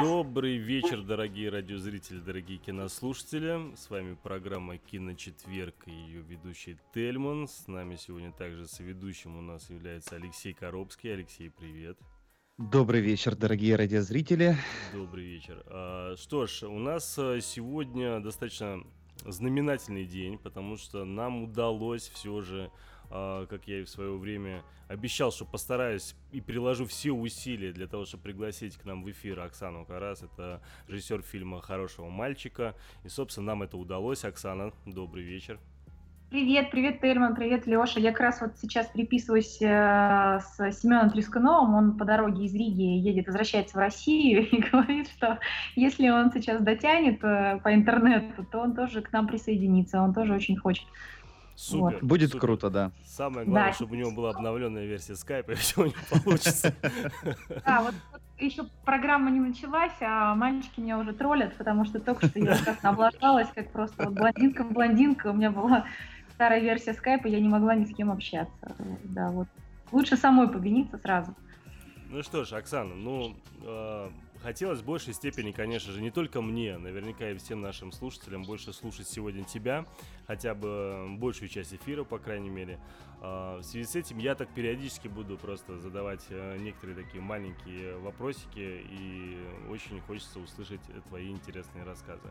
сейчас. Добрый вечер, дорогие радиозрители, дорогие кинослушатели. С вами программа «КиноЧетверг» и ее ведущий Тельман. С нами сегодня также соведущим у нас является Алексей Коробский. Алексей, привет. Добрый вечер, дорогие радиозрители. Добрый вечер. Что ж, у нас сегодня достаточно знаменательный день, потому что нам удалось все же, как я и в свое время обещал, что постараюсь и приложу все усилия для того, чтобы пригласить к нам в эфир Оксану Карас. Это режиссер фильма «Хорошего мальчика». И, собственно, нам это удалось. Оксана, добрый вечер. Привет, привет, Тельман, привет, Леша. Я как раз вот сейчас переписываюсь с Семёном Трискановым. Он по дороге из Риги едет, возвращается в Россию и говорит, что если он сейчас дотянет по интернету, то он тоже к нам присоединится, он тоже очень хочет. Супер. Вот. Будет супер. Круто, да. Самое главное, да, чтобы у него была обновленная версия Skype, и все у него получится. Да, вот еще программа не началась, а мальчики меня уже троллят, потому что только что я как-то облажалась, как просто блондинка-блондинка. У меня была старая версия Skype, и я не могла ни с кем общаться. Да, вот. Лучше самой победиться сразу. Ну что ж, Оксана, хотелось в большей степени, конечно же, не только мне, наверняка и всем нашим слушателям больше слушать сегодня тебя, хотя бы большую часть эфира, по крайней мере. В связи с этим я так периодически буду просто задавать некоторые такие маленькие вопросики, и очень хочется услышать твои интересные рассказы.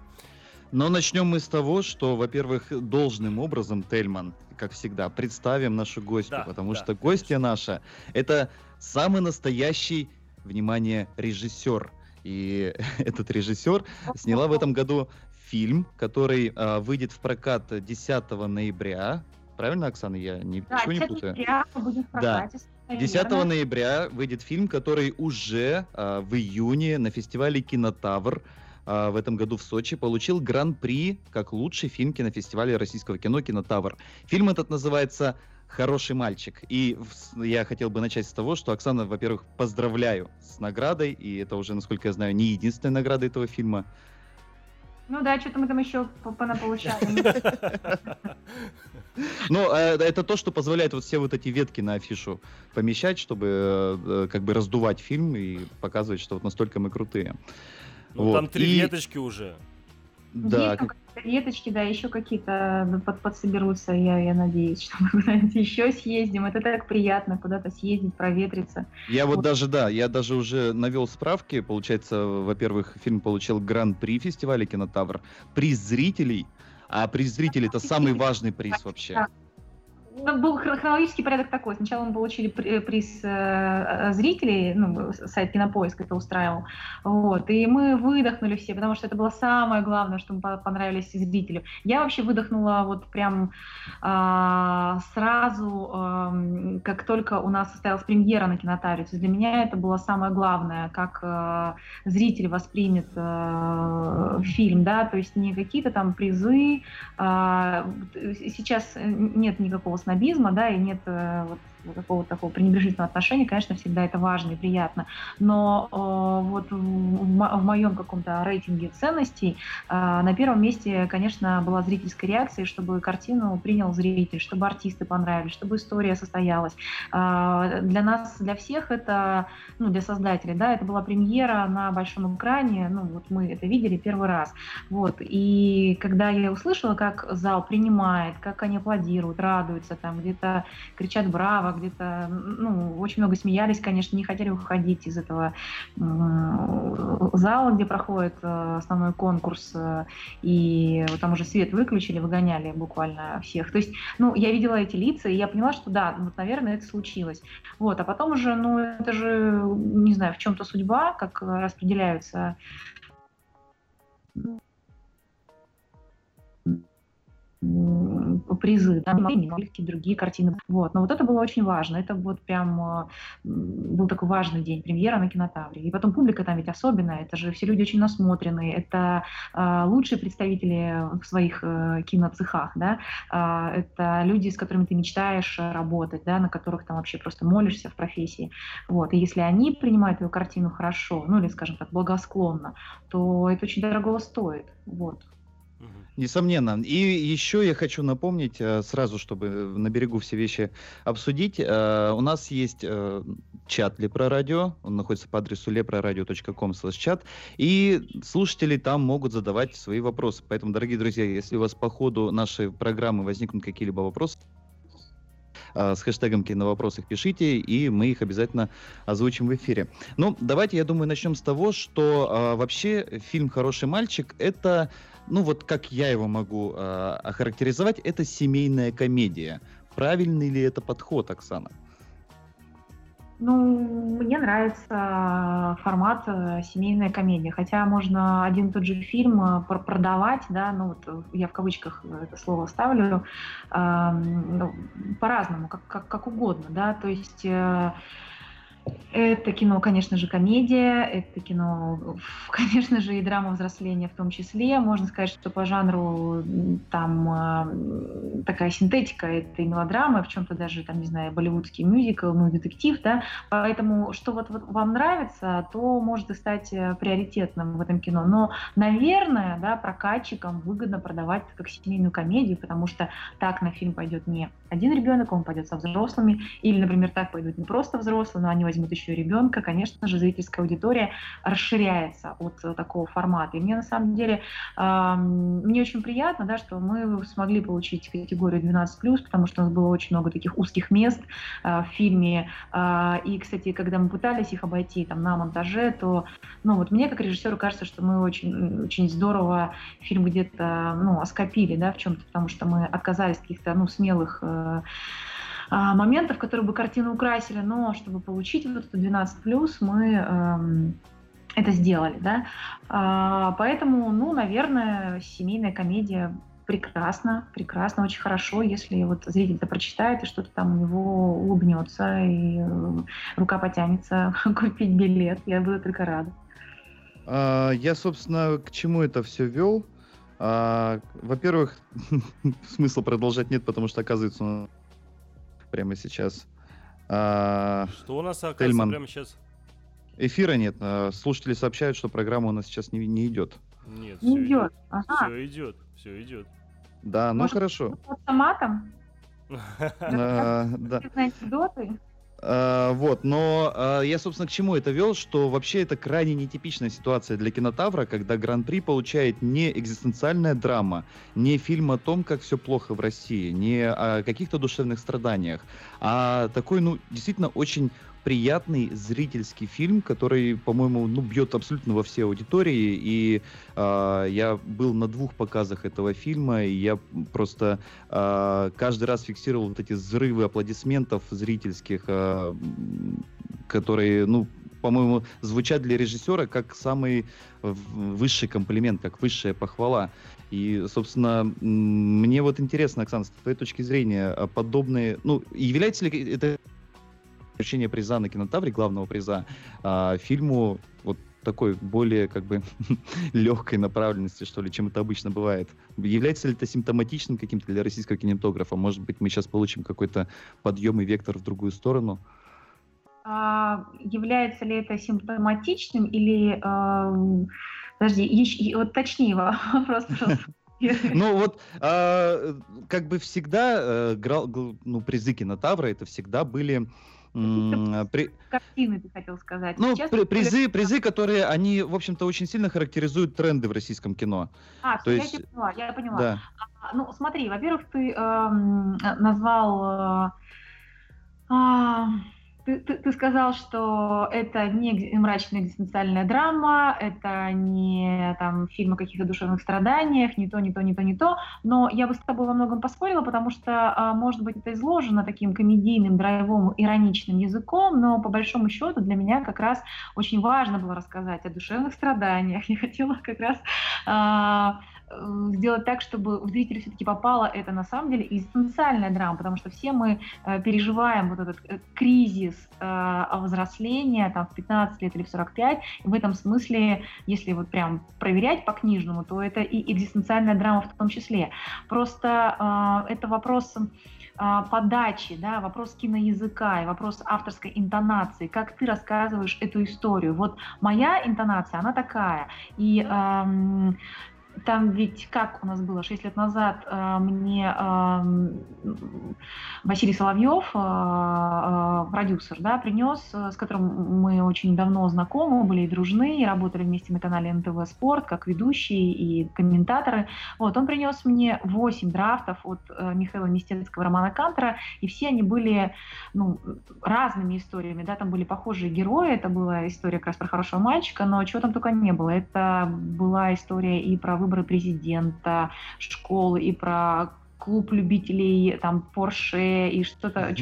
Но начнем мы с того, что, во-первых, должным образом, Тельман, как всегда, представим нашу гостью, потому что гостья наша – это самый настоящий, внимание, режиссер. И этот режиссер сняла в этом году фильм, который выйдет в прокат 10 ноября. Правильно, Оксана? Я ничего не путаю. 10 ноября будет в прокате. Да. 10 ноября выйдет фильм, который уже в июне на фестивале «Кинотавр» в этом году в Сочи получил гран-при как лучший фильм кинофестиваля российского кино «Кинотавр». Фильм этот называется «Хороший мальчик». И я хотел бы начать с того, что, Оксана, во-первых, поздравляю с наградой, и это уже, насколько я знаю, не единственная награда этого фильма. Ну да, что-то мы там еще понаполучали. Ну, это то, что позволяет вот все вот эти ветки на афишу помещать, чтобы как бы раздувать фильм и показывать, что вот настолько мы крутые. Ну, вот. Там 3 веточки уже. Да. Веточки, да, еще какие-то подсоберутся, я надеюсь, что мы куда-нибудь еще съездим. Это так приятно, куда-то съездить, проветриться. Я вот даже, да, я даже уже навел справки. Получается, во-первых, фильм получил гран-при фестиваля «Кинотавр», приз зрителей, а приз зрителей — это самый важный приз вообще. Был хронологический порядок такой. Сначала мы получили приз зрителей, сайт «Кинопоиск» это устраивал, вот, и мы выдохнули все, потому что это было самое главное, что мы понравились зрителям. Я вообще выдохнула вот прям сразу, как только у нас состоялась премьера на «Кинотавре». То есть для меня это было самое главное, как зритель воспримет фильм, да, то есть не какие-то там призы, сейчас нет никакого снобизма, да, и нет какого-то такого пренебрежительного отношения, конечно, всегда это важно и приятно, но вот в моем каком-то рейтинге ценностей на первом месте, конечно, была зрительская реакция, чтобы картину принял зритель, чтобы артисты понравились, чтобы история состоялась. Для нас, для всех это, для создателей, да, это была премьера на большом экране, вот мы это видели первый раз, вот, и когда я услышала, как зал принимает, как они аплодируют, радуются, там где-то кричат «браво», где-то, очень много смеялись, конечно, не хотели уходить из этого зала, где проходит основной конкурс, и там уже свет выключили, выгоняли буквально всех. То есть, я видела эти лица, и я поняла, что да, вот, наверное, это случилось. Вот, а потом уже, это же, не знаю, в чем-то судьба, как распределяются... призы, да, какие-то другие картины. Вот. Но вот это было очень важно. Это вот прям был такой важный день, премьера на «Кинотавре». И потом публика там ведь особенная, это же все люди очень насмотренные, это лучшие представители в своих киноцехах, да, это люди, с которыми ты мечтаешь работать, да, на которых там вообще просто молишься в профессии. Вот. И если они принимают твою картину хорошо, или, скажем так, благосклонно, то это очень дорого стоит. Вот. Несомненно. И еще я хочу напомнить, сразу, чтобы на берегу все вещи обсудить, у нас есть чат Лепрорадио, он находится по адресу leproradio.com/чат, и слушатели там могут задавать свои вопросы. Поэтому, дорогие друзья, если у вас по ходу нашей программы возникнут какие-либо вопросы, с хэштегом «Киновопрос» их пишите, и мы их обязательно озвучим в эфире. Ну, давайте, я думаю, начнем с того, что вообще фильм «Хороший мальчик» — это, ну вот как я его могу охарактеризовать, это семейная комедия. Правильный ли это подход, Оксана? Ну, мне нравится формат семейная комедия, хотя можно один и тот же фильм продавать, да, ну вот я в кавычках это слово ставлю, по-разному, как угодно, да, то есть это кино, конечно же, комедия, это кино, конечно же, и драма взросления в том числе. Можно сказать, что по жанру там такая синтетика, это и мелодрама, в чем-то даже, там, не знаю, болливудский мюзикл, ну, детектив, да. Поэтому, что вот вам нравится, то может и стать приоритетным в этом кино. Но, наверное, да, прокатчикам выгодно продавать как семейную комедию, потому что так на фильм пойдет не один ребенок, он пойдет со взрослыми, или, например, так пойдут не просто взрослые, но они возьмут еще и ребенка, конечно же, зрительская аудитория расширяется от такого формата. И мне, на самом деле, мне очень приятно, да, что мы смогли получить категорию 12+, потому что у нас было очень много таких узких мест в фильме. И, кстати, когда мы пытались их обойти там, на монтаже, то ну, вот мне, как режиссеру, кажется, что мы очень здорово фильм где-то ну, оскопили, да, в чем-то, потому что мы отказались от каких-то ну, смелых моментов, которые бы картину украсили, но чтобы получить вот это 12+, мы это сделали, да. Поэтому, ну, наверное, семейная комедия прекрасно, очень хорошо, если вот зритель это прочитает и что-то там у него улыбнется и рука потянется купить билет. Я буду только рада. Я, собственно, к чему это все вел? Во-первых, смысла продолжать нет, потому что, оказывается, он прямо сейчас. Что у нас, оказывается, Тельман. Прямо сейчас? Эфира нет. Слушатели сообщают, что программа у нас сейчас не идет. Нет, не все идет. Ага. Все идет. Да, может, ну хорошо. Автоматом? Да. Вот, но я, собственно, к чему это вел, что вообще это крайне нетипичная ситуация для Кинотавра, когда Гран-при получает не экзистенциальная драма, не фильм о том, как все плохо в России, не о каких-то душевных страданиях, а такой, ну, действительно очень приятный зрительский фильм, который, по-моему, ну, бьет абсолютно во все аудитории, и я был на 2 показах этого фильма, и я просто каждый раз фиксировал вот эти взрывы аплодисментов зрительских, которые, ну, по-моему, звучат для режиссера как самый высший комплимент, как высшая похвала. И, собственно, мне вот интересно, Оксана, с твоей точки зрения, подобные... Ну, является ли это... Вручение приза на Кинотавре, главного приза, фильму вот такой более как бы легкой направленности, что ли, чем это обычно бывает. Является ли это симптоматичным каким-то для российского кинематографа? Может быть, мы сейчас получим какой-то подъем и вектор в другую сторону? Является ли это симптоматичным или... Подожди, вот точнее вопрос, пожалуйста. Ну вот, как бы всегда, ну, призы Кинотавра, это всегда были... Картины, ты хотел сказать. Ну, призы, которые, они, в общем-то, очень сильно характеризуют тренды в российском кино. Я поняла. Да. Ну, смотри, во-первых, ты назвал... Ты сказал, что это не мрачная экзистенциальная драма, это не там, фильм о каких-то душевных страданиях, не то. Но я бы с тобой во многом поспорила, потому что, может быть, это изложено таким комедийным, драйвовым, ироничным языком, но по большому счету для меня как раз очень важно было рассказать о душевных страданиях. Я хотела как раз... сделать так, чтобы в зрителя все-таки попала это, на самом деле, экзистенциальная драма, потому что все мы переживаем вот этот кризис взросления там, в 15 лет или в 45, и в этом смысле, если вот прям проверять по-книжному, то это и экзистенциальная драма в том числе. Просто это вопрос... подачи, да, вопрос киноязыка и вопрос авторской интонации, как ты рассказываешь эту историю. Вот моя интонация, она такая, и Там ведь, как у нас было 6 лет назад, мне Василий Соловьев, продюсер, да, принес, с которым мы очень давно знакомы, были и дружны, и работали вместе на канале НТВ «Спорт», как ведущие и комментаторы. Вот, он принес мне 8 драфтов от Михаила Местецкого, Романа Кантера, и все они были, ну, разными историями, да, там были похожие герои, это была история как раз про хорошего мальчика, но чего там только не было, это была история и про выборы президента, школы, и про клуб любителей там Порше, и что-то,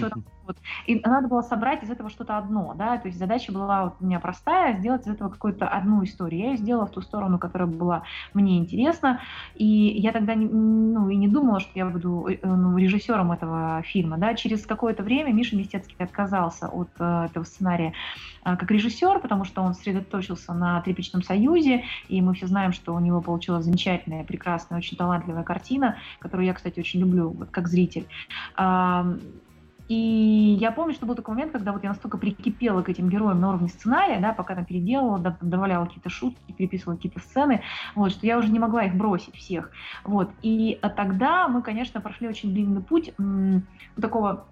вот. И надо было собрать из этого что-то одно, да, то есть задача была вот у меня простая, сделать из этого какую-то одну историю. Я ее сделала в ту сторону, которая была мне интересна, и я тогда не думала, что я буду режиссером этого фильма, да. Через какое-то время Миша Местецкий отказался от этого сценария как режиссер, потому что он сосредоточился на «Тряпичном союзе», и мы все знаем, что у него получилась замечательная, прекрасная, очень талантливая картина, которую я, кстати, очень люблю, вот, как зритель. И я помню, что был такой момент, когда вот я настолько прикипела к этим героям на уровне сценария, да, пока там переделывала, добавляла какие-то шутки, переписывала какие-то сцены, вот, что я уже не могла их бросить всех. Вот. И тогда мы, конечно, прошли очень длинный путь такого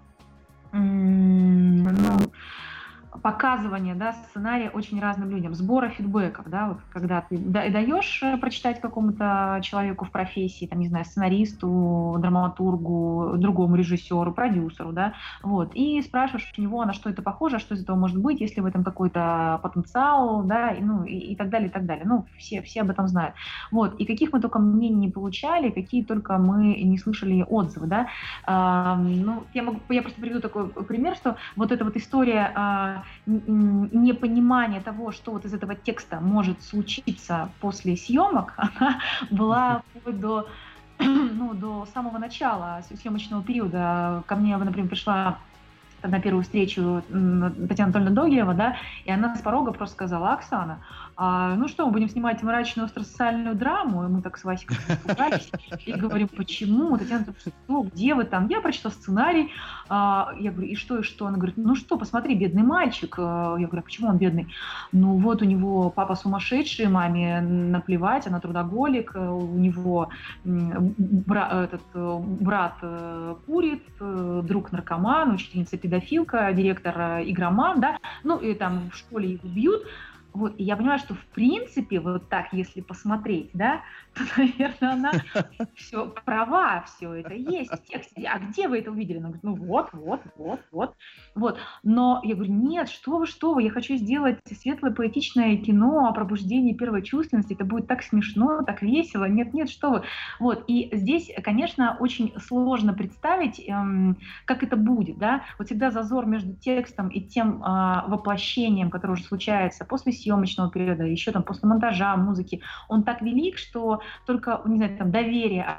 показывания, да, сценария очень разным людям, сбора фидбэков, да, вот, когда ты даешь прочитать какому-то человеку в профессии, там, не знаю, сценаристу, драматургу, другому режиссеру, продюсеру, да, вот, и спрашиваешь у него, на что это похоже, что из этого может быть, есть ли в этом какой-то потенциал, да, и так далее, и так далее. Ну, все об этом знают. Вот, и каких мы только мнений не получали, какие только мы не слышали отзывы, да. Я просто приведу такой пример, что вот эта вот история непонимание того, что вот из этого текста может случиться после съемок, она была до самого начала съемочного периода. Ко мне, например, пришла на первую встречу Татьяна Анатольевна Догиева, да, и она с порога просто сказала: «Оксана, ну что, мы будем снимать мрачную остросоциальную драму?» И мы так с Васиком испугались и говорим: «Почему? Татьяна, где вы там?» Я прочитала сценарий, я говорю: «И что, и что?» Она говорит: «Ну что, посмотри, бедный мальчик». Я говорю: «Почему он бедный?» «Ну вот у него папа сумасшедший, маме наплевать, она трудоголик, у него брат курит, друг наркоман, учительница педофилка, директор игроман, да, ну и там в школе их бьют». Вот, и я понимаю, что в принципе, вот так, если посмотреть, да, то, наверное, она все права, все это есть в тексте. «А где вы это увидели?» Она говорит: «Ну вот. Но я говорю: «Нет, что вы, я хочу сделать светлое поэтичное кино о пробуждении первой чувственности, это будет так смешно, так весело, нет, что вы». Вот, и здесь, конечно, очень сложно представить, как это будет, да. Вот всегда зазор между текстом и тем воплощением, которое уже случается после съемочного периода, еще там после монтажа, музыки, он так велик, что только, не знаю, там, доверие,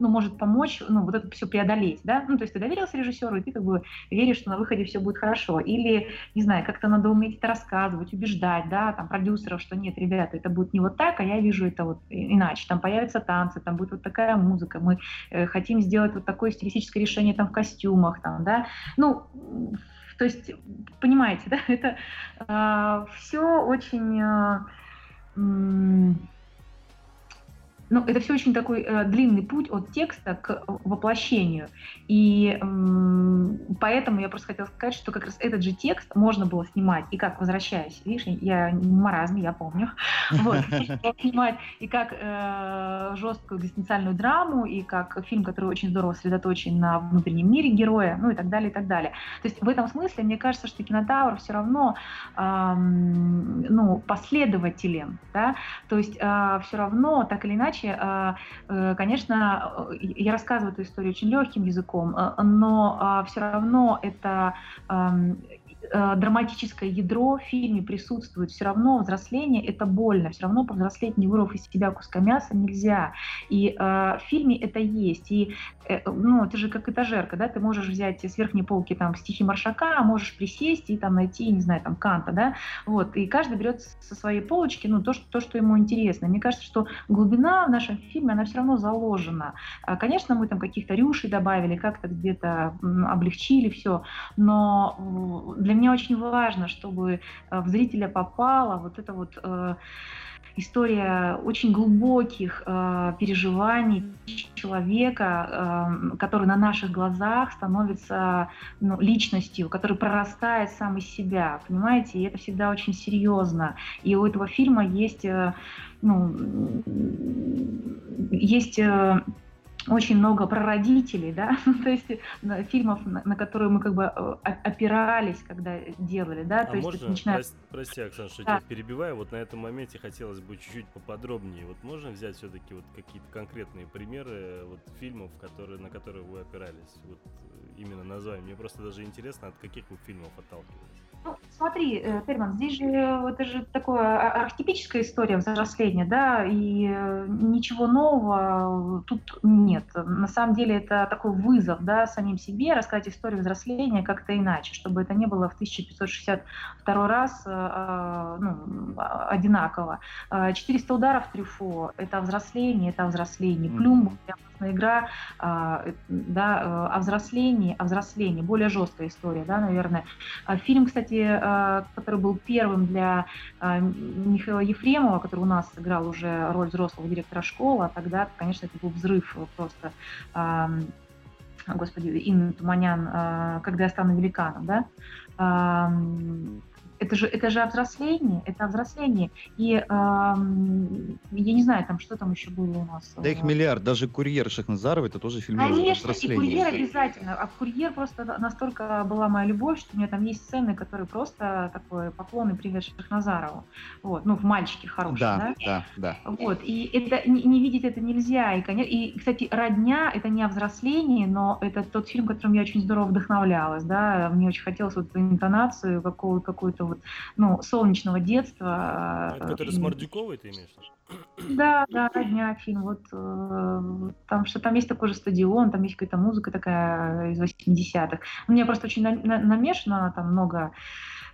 может помочь, вот это все преодолеть, да, то есть ты доверился режиссеру, и ты как бы веришь, что на выходе все будет хорошо, или, не знаю, как-то надо уметь это рассказывать, убеждать, да, там, продюсеров, что нет, ребята, это будет не вот так, а я вижу это вот иначе, там появятся танцы, там будет вот такая музыка, мы хотим сделать вот такое стилистическое решение там в костюмах, там, да, то есть, понимаете, да, это все очень такой длинный путь от текста к воплощению. И поэтому я просто хотела сказать, что как раз этот же текст можно было снимать, и как, возвращаясь, видишь, я не маразм, я помню, снимать и как жесткую экзистенциальную драму, и как фильм, который очень здорово сосредоточен на внутреннем мире героя, и так далее, и так далее. То есть в этом смысле, мне кажется, что Кинотавр все равно последователен, да, то есть все равно, так или иначе, конечно, я рассказываю эту историю очень легким языком, но все равно это драматическое ядро в фильме присутствует. Все равно взросление — это больно, все равно повзрослеть, не вырвав из себя куска мяса, нельзя. И в фильме это есть. И ты же как этажерка, да, ты можешь взять с верхней полки там стихи Маршака, а можешь присесть и там найти, не знаю, там Канта, да, вот. И каждый берет со своей полочки, то, что ему интересно. Мне кажется, что глубина в нашем фильме, она все равно заложена. Конечно, мы там каких-то рюшей добавили, как-то где-то облегчили все, но для меня мне очень важно, чтобы в зрителя попала вот эта вот история очень глубоких переживаний человека, который на наших глазах становится личностью, который прорастает сам из себя, понимаете, и это всегда очень серьезно. И у этого фильма есть, есть очень много прародителей, да, то есть фильмов, на которые мы как бы опирались, когда делали, да, то есть начинает... Прости, Оксана, что я тебя перебиваю, вот на этом моменте хотелось бы чуть-чуть поподробнее, вот можно взять все-таки вот какие-то конкретные примеры вот фильмов, на которые вы опирались, вот именно название, мне просто даже интересно, от каких вы фильмов отталкивались? Ну, смотри, Тельман, здесь же это же такая архетипическая история взросления, да, и ничего нового тут нет. На самом деле это такой вызов, да, самим себе рассказать историю взросления как-то иначе, чтобы это не было в 1562 раз одинаково. 400 ударов Трюфо — это взросление, это взросление. Плюмбум — игра, да, о взрослении, более жесткая история, да, наверное. Фильм, кстати, который был первым для Михаила Ефремова, который у нас сыграл уже роль взрослого директора школы, а тогда, конечно, это был взрыв просто, господи, Инна Туманян, «Когда я стану великаном», да. Это же взросление, это взросление. И я не знаю, там что там еще было у нас. Да их миллиард, даже «Курьер» Шахназарова, это тоже фильм взросления. Конечно, и «Курьер» обязательно. А «Курьер» просто настолько была моя любовь, что у меня там есть сцены, которые просто такой поклон и привет Шахназарову. Вот, в «Мальчике хорошем», да? Да. Вот, и это, не видеть это нельзя. И, кстати, «Родня» — это не о взрослении, но это тот фильм, которым я очень здорово вдохновлялась, да. Мне очень хотелось вот интонацию какую-то солнечного детства. Который с Мордюковой ты имеешь? Да, «Родня» фильм. Вот, там есть такой же стадион, там есть какая-то музыка такая из 80-х. У меня просто очень намешано там много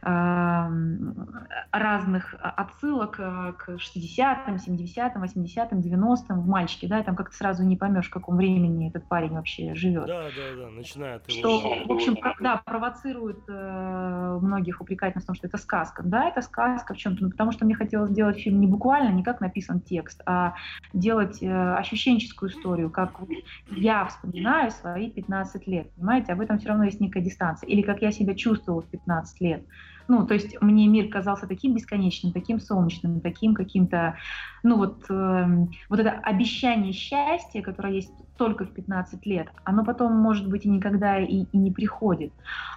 разных отсылок к 60-м, 70-м, 80-м, 90-м в «Мальчике», да, и там как-то сразу не поймешь, в каком времени этот парень вообще живет. Да, начинает его... Что, в общем, провоцирует многих упрекательность в том, что это сказка. Да, это сказка в чем-то, потому что мне хотелось сделать фильм не буквально, не как написан текст, а делать ощущенческую историю, как я вспоминаю свои 15 лет, понимаете, об этом все равно есть некая дистанция, или как я себя чувствовала в 15 лет. То есть мне мир казался таким бесконечным, таким солнечным, таким каким-то, вот это обещание счастья, которое есть только в 15 лет, оно потом, может быть, и никогда и не приходит,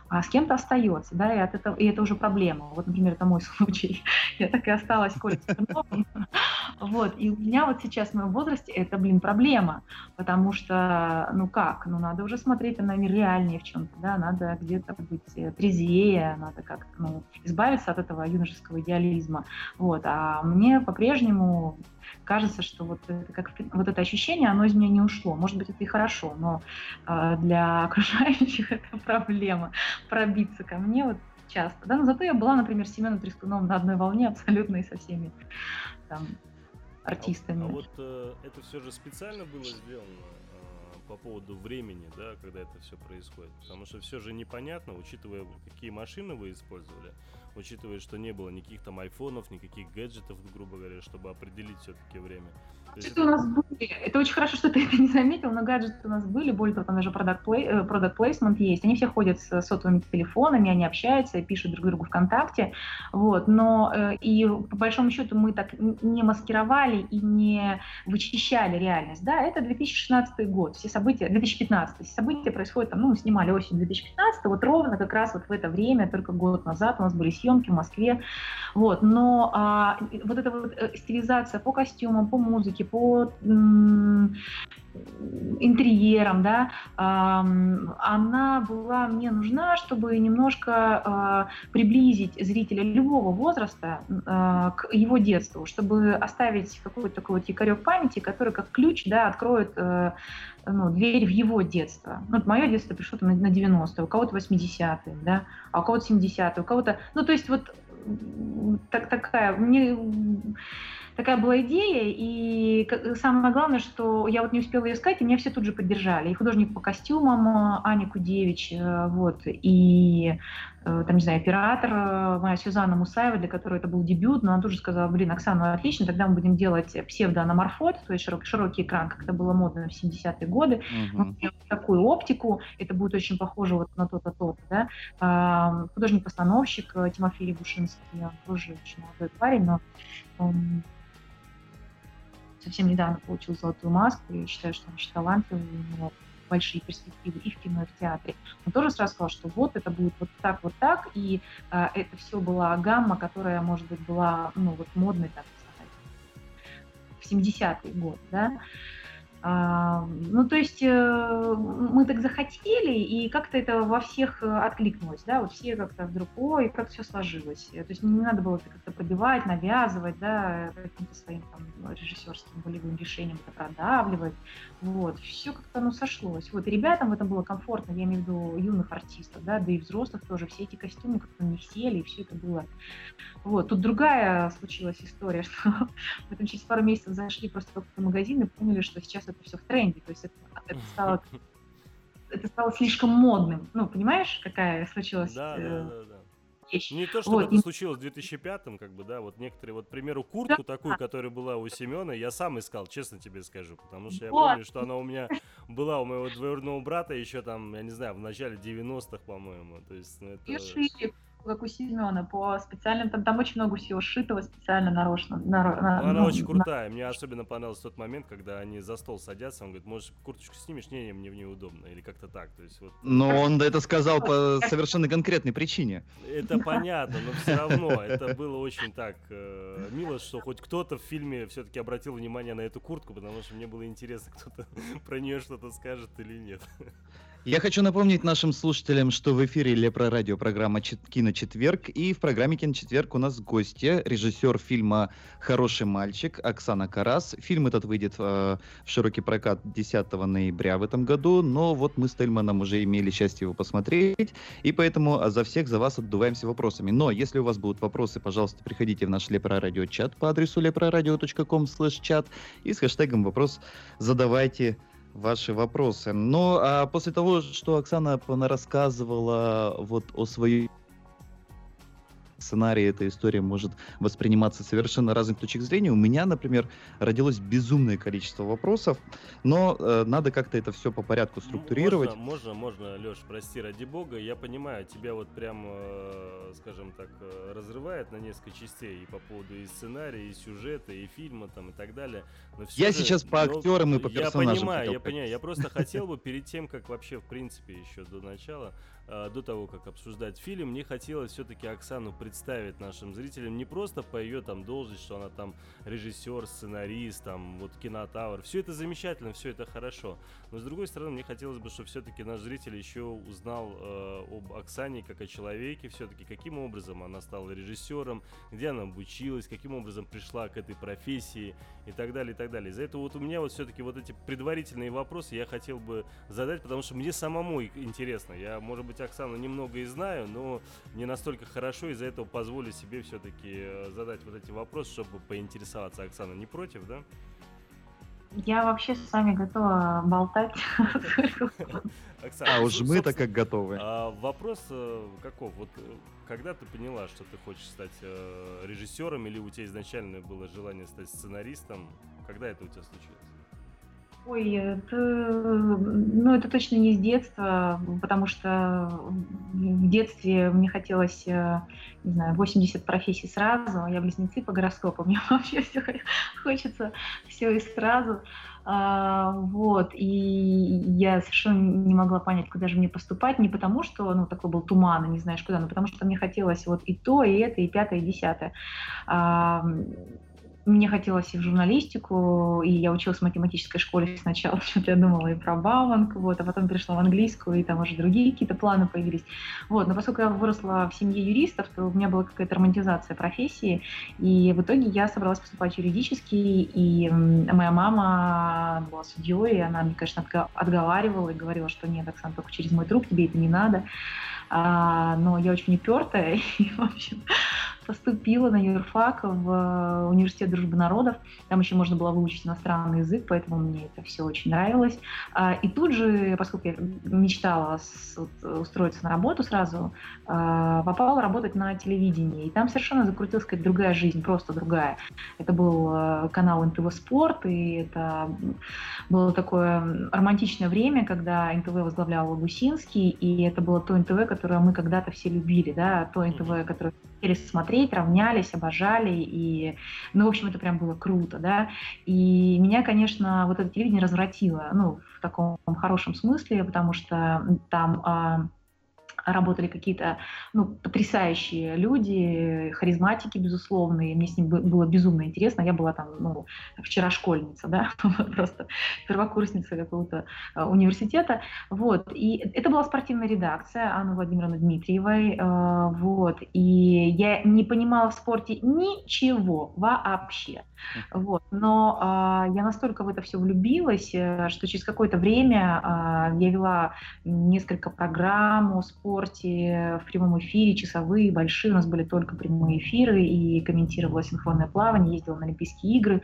а с кем-то остается, да, и это уже проблема. Вот, например, это мой случай, я так и осталась Кольцом. Вот, и у меня вот сейчас в моем возрасте это, проблема, потому что, надо уже смотреть на мир реальнее в чем-то, да, надо где-то быть трезвее, надо как-то, избавиться от этого юношеского идеализма, вот, а мне по-прежнему кажется, что вот это ощущение, оно из меня не ушло, может быть, это и хорошо, но для окружающих это проблема, пробиться ко мне часто, да, но зато я была, например, с Семёном Трискановым на одной волне абсолютно и со всеми, артистами. Это все же специально было сделано по поводу времени, да, когда это все происходит, потому что все же непонятно, учитывая, какие машины вы использовали, учитывая, что не было никаких там айфонов, никаких гаджетов, грубо говоря, чтобы определить все-таки время. Гаджеты у нас были, это очень хорошо, что ты это не заметил, но гаджеты у нас были, более того, там даже product placement есть, они все ходят с сотовыми телефонами, они общаются, пишут друг другу ВКонтакте, вот, но и по большому счету мы так не маскировали и не вычищали реальность, да, это 2016 год, все события, 2015, все события происходят, мы снимали осенью 2015, ровно как раз в это время, только год назад у нас были съемки в Москве, но эта стилизация по костюмам, по музыке, по интерьерам, да, она была мне нужна, чтобы немножко приблизить зрителя любого возраста к его детству, чтобы оставить какой-то такой якорек памяти, который как ключ, да, откроет дверь в его детство. Мое детство пришло на 90-е, у кого-то 80-е, да, а у кого-то 70-е, у кого-то... Такая такая была идея, и самое главное, что я вот не успела ее искать, и меня все тут же поддержали. И художник по костюмам Аня Кудевич, вот, и там, не знаю, оператор моя Сюзанна Мусаева, для которой это был дебют, но она тоже сказала: блин, Оксана, отлично, тогда мы будем делать псевдоаноморфот, то есть широкий экран, как это было модно в 70-е годы, мы делаем такую оптику, это будет очень похоже вот на то-то, то-то, да. Художник-постановщик Тимофей Регушинский, он тоже очень молодой парень, но он совсем недавно получил золотую маску, я считаю, что он очень талантливый, у него большие перспективы и в кино, и в театре. Он тоже сразу сказал, что вот это будет вот так, и это все была гамма, которая, может быть, была, ну, вот модной, так сказать, в 70-е годы, да. Ну, то есть мы так захотели, и как-то это во всех откликнулось, да, вот все как-то вдруг, ой, как все сложилось. То есть не надо было это как-то пробивать, навязывать, да, каким-то своим там режиссерским волевым решением это продавливать, вот, все как-то оно сошлось. Вот, и ребятам в этом было комфортно, я имею в виду юных артистов, да, да и взрослых тоже, все эти костюмы как-то не сели, и все это было. Вот, тут другая случилась история, что потом через пару месяцев зашли просто в какой-то магазин и поняли, что сейчас это все в тренде, то есть это стало слишком модным. Ну, понимаешь, какая случилась вещь? Не то, что вот, это случилось в 2005-м, как бы, да, вот некоторые, вот, к примеру, куртку такую, которая была у Семёна, я сам искал, честно тебе скажу, потому что я помню, что она у меня была у моего двоюродного брата еще там, я не знаю, в начале 90-х, по-моему, то есть, ну, это... как у Семёна, по специальным, там очень много всего сшитого специально нарочно. Она очень крутая, мне особенно понравился тот момент, когда они за стол садятся, он говорит: может, курточку снимешь? Не, мне в ней удобно, или как-то так. То есть, вот... Но он это сказал по совершенно конкретной причине. Это понятно, но все равно это было очень так мило, что хоть кто-то в фильме все-таки обратил внимание на эту куртку, потому что мне было интересно, кто-то про нее что-то скажет или нет. Я хочу напомнить нашим слушателям, что в эфире Лепрорадио программа «КиноЧетверг», и в программе «КиноЧетверг» у нас гостья, режиссер фильма «Хороший мальчик» Оксана Карас. Фильм этот выйдет в широкий прокат 10 ноября в этом году, но вот мы с Тельманом уже имели счастье его посмотреть, и поэтому за всех, за вас отдуваемся вопросами. Но если у вас будут вопросы, пожалуйста, приходите в наш Лепрорадио чат по адресу leproradio.com/чат и с хэштегом «Вопрос задавайте». Ваши вопросы. Ну, а после того, что Оксана рассказывала вот о своей сценарии, эта история может восприниматься совершенно разных точек зрения. У меня, например, родилось безумное количество вопросов, но надо как-то это все по порядку структурировать. Можно, Леш, прости, ради бога, я понимаю, тебя вот прям, скажем так, разрывает на несколько частей и по поводу и сценария, и сюжета, и фильма там, и так далее. Но все я же, сейчас по актерам и по персонажам. Я понимаю. Я просто хотел бы перед тем, как вообще, в принципе, еще до начала, до того, как обсуждать фильм, мне хотелось все-таки Оксану представить нашим зрителям не просто по ее там должности, что она там режиссер, сценарист, там вот Кинотавр. Все это замечательно, все это хорошо. Но с другой стороны, мне хотелось бы, чтобы все-таки наш зритель еще узнал об Оксане как о человеке, все-таки каким образом она стала режиссером, где она обучилась, каким образом пришла к этой профессии и так далее, и так далее. Из-за этого вот у меня вот все-таки вот эти предварительные вопросы я хотел бы задать, потому что мне самому интересно. Я, может быть, Оксану немного и знаю, но не настолько хорошо, из-за этого позволю себе все-таки задать вот эти вопросы, чтобы поинтересоваться. Оксана, не против, да? Я вообще с вами готова болтать. Оксана, а уж мы-то как готовы. Вопрос каков? Вот когда ты поняла, что ты хочешь стать режиссером, или у тебя изначально было желание стать сценаристом? Когда это у тебя случилось? Ой, это точно не с детства, потому что в детстве мне хотелось, не знаю, 80 профессий сразу, я близнецы по гороскопу, мне вообще все хочется все и сразу. Вот, и я совершенно не могла понять, куда же мне поступать, не потому что, ну, такой был туман, и не знаешь куда, но потому что мне хотелось вот и то, и это, и пятое, и десятое. Мне хотелось и в журналистику, и я училась в математической школе сначала, что-то я думала и про Бауманг, вот, а потом перешла в английскую, и там уже другие какие-то планы появились. Вот, но поскольку я выросла в семье юристов, то у меня была какая-то романтизация профессии, и в итоге я собралась поступать в юридический, и моя мама была судьей, и она мне, конечно, отговаривала и говорила, что нет, Оксана, только через мой труп, тебе это не надо. Но я очень упертая, и, в общем, поступила на юрфак в университет Дружбы народов. Там еще можно было выучить иностранный язык, поэтому мне это все очень нравилось. И тут же, поскольку я мечтала устроиться на работу сразу, попала работать на телевидении. И там совершенно закрутилась какая-то другая жизнь, просто другая. Это был канал НТВ «Спорт», и это было такое романтичное время, когда НТВ возглавлял Лагусинский, и это было то НТВ, которое мы когда-то все любили, да, то НТВ, которое хотели смотреть, равнялись, обожали, и, ну, в общем, это прям было круто, да, и меня, конечно, вот это телевидение развратило, ну, в таком хорошем смысле, потому что там работали какие-то, ну, потрясающие люди, харизматики, безусловно, и мне с ним было безумно интересно. Я была там, ну, вчера школьница, да, просто первокурсница какого-то университета, вот. И это была спортивная редакция Анны Владимировны Дмитриевой, вот. И я не понимала в спорте ничего вообще, вот. Но я настолько в это все влюбилась, что через какое-то время я вела несколько программ о спорте в прямом эфире, часовые, большие, у нас были только прямые эфиры, и комментировала синхронное плавание, ездила на Олимпийские игры,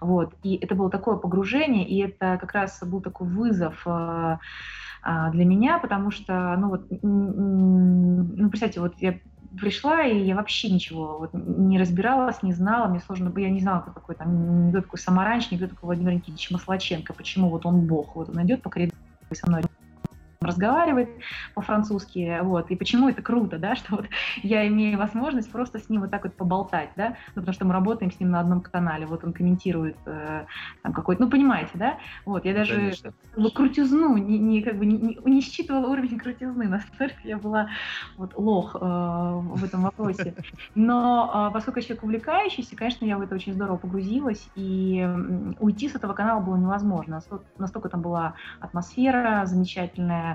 вот. И это было такое погружение, и это как раз был такой вызов для меня, потому что, ну вот, ну, представьте, вот я пришла, и я вообще ничего вот не разбиралась, не знала, мне сложно, я не знала, кто такой, там, кто такой Самаранч, кто такой Владимир Никитич Маслаченко, почему вот он бог, вот он идет по коридору со мной, разговаривает по-французски, вот, и почему это круто, да, что вот я имею возможность просто с ним вот так вот поболтать, да, ну, потому что мы работаем с ним на одном канале, вот он комментирует там какой-то, ну, понимаете, да, вот, я даже крутизну, не считывала уровень крутизны, настолько я была вот лох в этом вопросе, но поскольку я человек увлекающийся, конечно, я в это очень здорово погрузилась, и уйти с этого канала было невозможно, настолько там была атмосфера замечательная,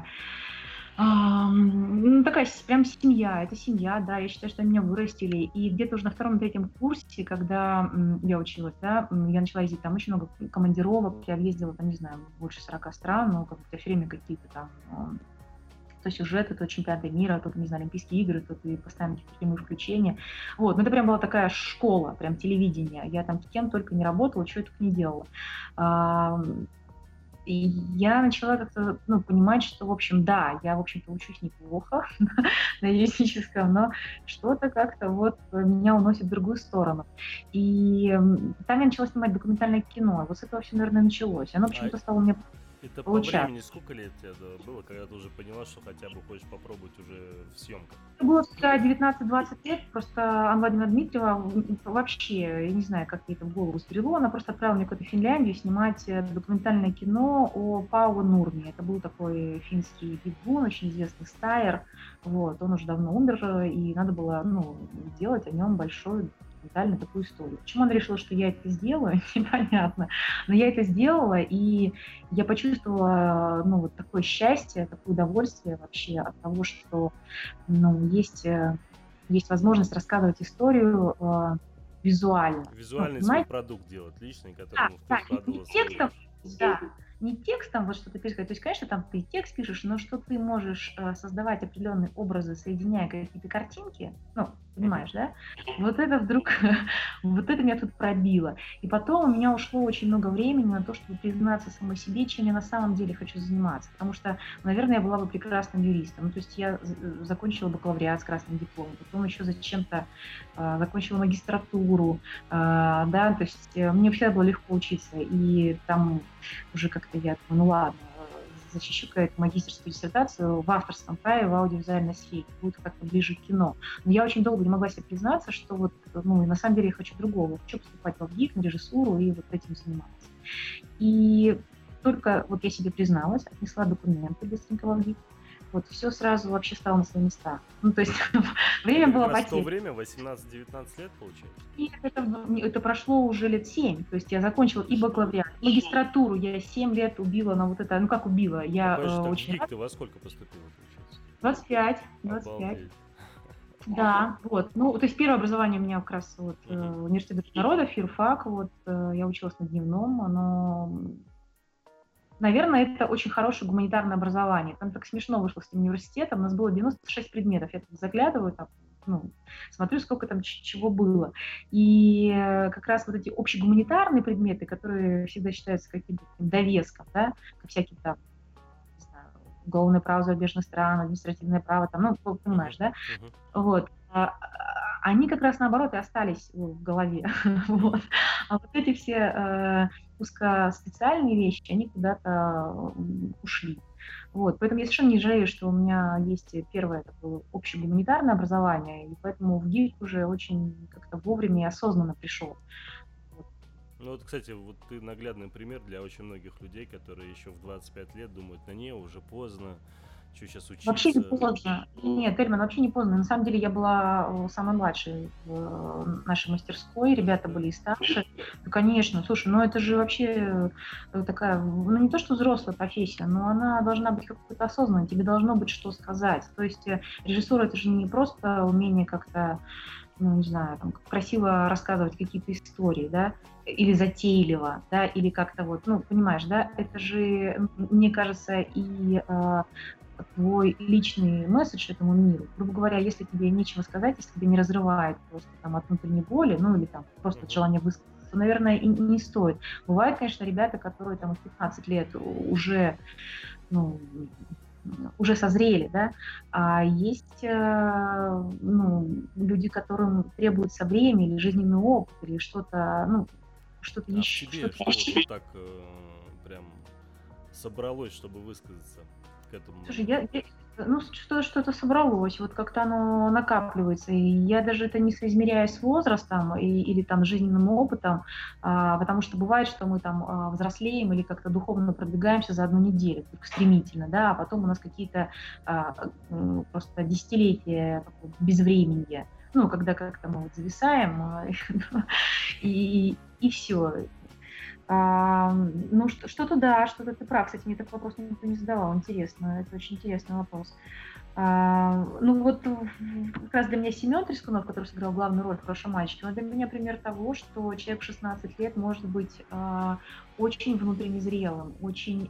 ну, такая прям семья, это семья, да, я считаю, что они меня вырастили, и где-то уже на втором-третьем курсе, когда я училась, да, я начала ездить, там очень много командировок, я ездила, там, не знаю, больше 40 стран, но как-то все время какие-то там то сюжеты, то чемпионаты мира, то, не знаю, Олимпийские игры, то и постоянно какие-то прямые включения. Вот, ну это прям была такая школа, прям телевидение, я там с кем только не работала, чего я только не делала. И я начала как-то, ну, понимать, что, в общем, да, я, в общем-то, учусь неплохо на юридическом, но что-то как-то вот меня уносит в другую сторону. И там я начала снимать документальное кино, вот с этого все, наверное, началось. Оно почему-то стало мне это получаться. По времени сколько лет тебе было, когда ты уже поняла, что хотя бы хочешь попробовать уже в съемках? Это было 19-20 лет, просто Анна Владимировна Дмитриева вообще, я не знаю, как ей это в голову стрело, она просто отправила меня в какую-то Финляндию снимать документальное кино о Пау Нурми. Это был такой финский бегун, очень известный стайер, вот, он уже давно умер, и надо было, ну, делать о нем большой документальную такую историю. Почему она решила, что я это сделаю, непонятно. Но я это сделала, и я почувствовала, ну, вот такое счастье, такое удовольствие вообще от того, что, ну, есть возможность рассказывать историю визуально. Визуальный, ну, свой продукт делать, личный, который вкладывал текстом. Да, не текстом, вот что ты пишешь, то есть, конечно, там ты текст пишешь, но что ты можешь создавать определенные образы, соединяя какие-то картинки, ну, понимаешь, да? Вот это вдруг, вот это меня тут пробило. И потом у меня ушло очень много времени на то, чтобы признаться самой себе, чем я на самом деле хочу заниматься, потому что, наверное, я была бы прекрасным юристом, ну, то есть я закончила бакалавриат с красным дипломом, потом еще зачем-то закончила магистратуру, да, то есть мне всегда было легко учиться, и там уже как-то я думаю, ну ладно, защищу какую-то магистерскую диссертацию в авторском праве в аудиовизуальной сфере, будет как-то ближе к кино. Но я очень долго не могла себе признаться, что вот, ну, на самом деле я хочу другого, хочу поступать во ВГИК, на режиссуру и вот этим заниматься. И только вот я себе призналась, отнесла документы быстренько во ВГИК, вот все сразу вообще стало на свои места. Ну, то есть время было потеряно. В то время 18-19 лет, получается? И это прошло уже лет 7. То есть я закончила и бакалавриат, и магистратуру. Я 7 лет убила на вот это... Ну, как убила? Я очень... Ты во сколько поступила, получается? 25. Да, вот. Ну, то есть первое образование у меня как раз вот университет народов, юрфак. Вот я училась на дневном, но... Наверное, это очень хорошее гуманитарное образование. Там так смешно вышло с университетом. У нас было 96 предметов. Я заглядываю там, ну, смотрю, сколько там чего было. И как раз вот эти общегуманитарные предметы, которые всегда считаются каким-то довеском, да, ко всяким там, не знаю, уголовное право зарубежных стран, административное право, там, ну, понимаешь, да, вот. Они как раз наоборот и остались в голове. Вот. А вот эти все узкоспециальные вещи, они куда-то ушли. Вот. Поэтому я совершенно не жалею, что у меня есть первое такое общегуманитарное образование, и поэтому в ГИК уже очень как-то вовремя и осознанно пришел. Ну вот, кстати, вот ты наглядный пример для очень многих людей, которые еще в 25 лет думают, ну не, уже поздно. Что сейчас учиться? Вообще не поздно. Нет, Тельман, вообще не поздно. На самом деле я была самой младшей в нашей мастерской, ребята были и старше. Ну, конечно, слушай, ну это же вообще такая, ну не то что взрослая профессия, но она должна быть какой-то осознанной, тебе должно быть что сказать. То есть режиссура — это же не просто умение как-то, ну не знаю, там, красиво рассказывать какие-то истории, да, или затейливо, да, или как-то вот, ну понимаешь, да, это же, мне кажется, и твой личный месседж этому миру. Грубо говоря, если тебе нечего сказать, если тебя не разрывает просто там от внутренней боли, ну или там просто от желания высказаться, то, наверное, и не стоит. Бывают, конечно, ребята, которые там в 15 лет уже, ну, уже созрели, да, а есть, ну, люди, которым требуется время или жизненный опыт, или что-то, ну, что-то еще. Что-то еще. Вот так прям собралось, чтобы высказаться. Слушай, ну, что-то собралось, вот как-то оно накапливается, и я даже это не соизмеряю с возрастом или там жизненным опытом, потому что бывает, что мы там взрослеем или как-то духовно продвигаемся за одну неделю, только стремительно, да, а потом у нас какие-то просто десятилетия безвременья, ну, когда как-то мы вот зависаем, и все. Ну, что-то да, что-то ты прав. Кстати, мне такой вопрос никто не задавал. Интересно, это очень интересный вопрос. Ну, вот как раз для меня Семён Трисканов, который сыграл главную роль в «Хорошем мальчике», он для меня пример того, что человек в 16 лет может быть очень внутренне зрелым, очень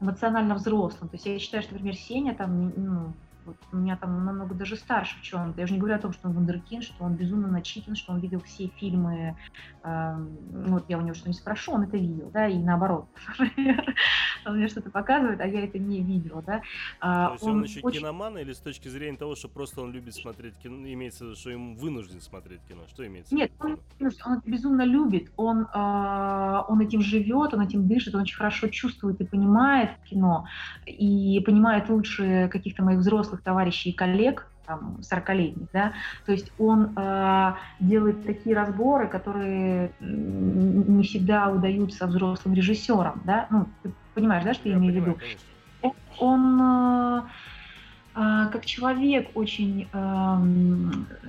эмоционально взрослым. То есть я считаю, что, например, Сеня там, ну, вот, у меня там намного даже старше в чем-то. Я уже не говорю о том, что он вундеркинд, что он безумно начитан, что он видел все фильмы. Вот я у него что-нибудь спрошу, он это видел, да, и наоборот. Он мне что-то показывает, а я это не видела, да. То есть он еще очень... киноман, или с точки зрения того, что просто он любит смотреть кино, имеется в виду, что ему вынужден смотреть кино? Что имеется в виду? Нет, он это безумно любит, он этим живет, он этим дышит, он очень хорошо чувствует и понимает кино, и понимает лучше каких-то моих взрослых товарищей и коллег, там, 40-летних, да, то есть он делает такие разборы, которые не всегда удаются взрослым режиссерам, да, ну, ты понимаешь, да, что я имею в виду? Он как человек очень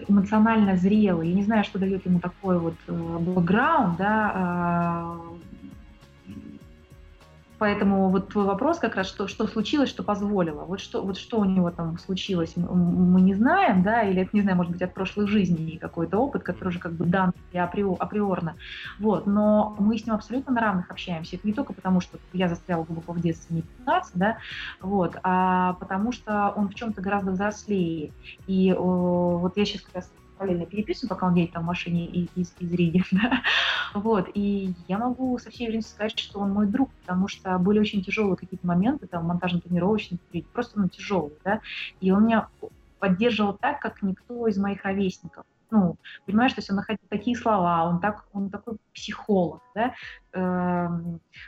эмоционально зрелый, я не знаю, что дает ему такой вот бэкграунд, да, поэтому вот твой вопрос как раз, что случилось, что позволило. Вот что у него там случилось, мы не знаем, да, или это, не знаю, может быть, от прошлой жизни какой-то опыт, который уже как бы дан априорно. Вот, но мы с ним абсолютно на равных общаемся. Это не только потому, что я застряла глубоко в детстве, не 15, да, вот, а потому что он в чем-то гораздо взрослее. И вот я сейчас как раз параллельно переписываю, пока он едет там в машине из Риги, да. Вот, и я могу со всей уверенностью сказать, что он мой друг, потому что были очень тяжелые какие-то моменты, там, монтажно-тренировочные, просто, ну, тяжелые, да, и он меня поддерживал так, как никто из моих ровесников. Ну, понимаешь, то есть он находил такие слова, он такой психолог, да,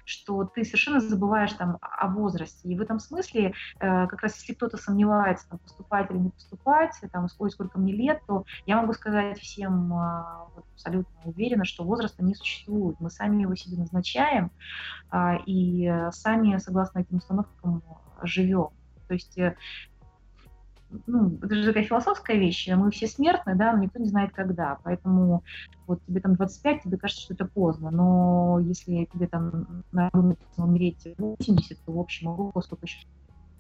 что ты совершенно забываешь там о возрасте. И в этом смысле, как раз если кто-то сомневается, там, поступать или не поступать, там, сколько мне лет, то я могу сказать всем абсолютно уверенно, что возраста не существует. Мы сами его себе назначаем и сами, согласно этим установкам, живем. То есть... Ну, это же такая философская вещь, мы все смертны, да, но никто не знает когда, поэтому вот тебе там 25, тебе кажется, что это поздно, но если тебе там надо умереть в 80, то в общем, ого, сколько еще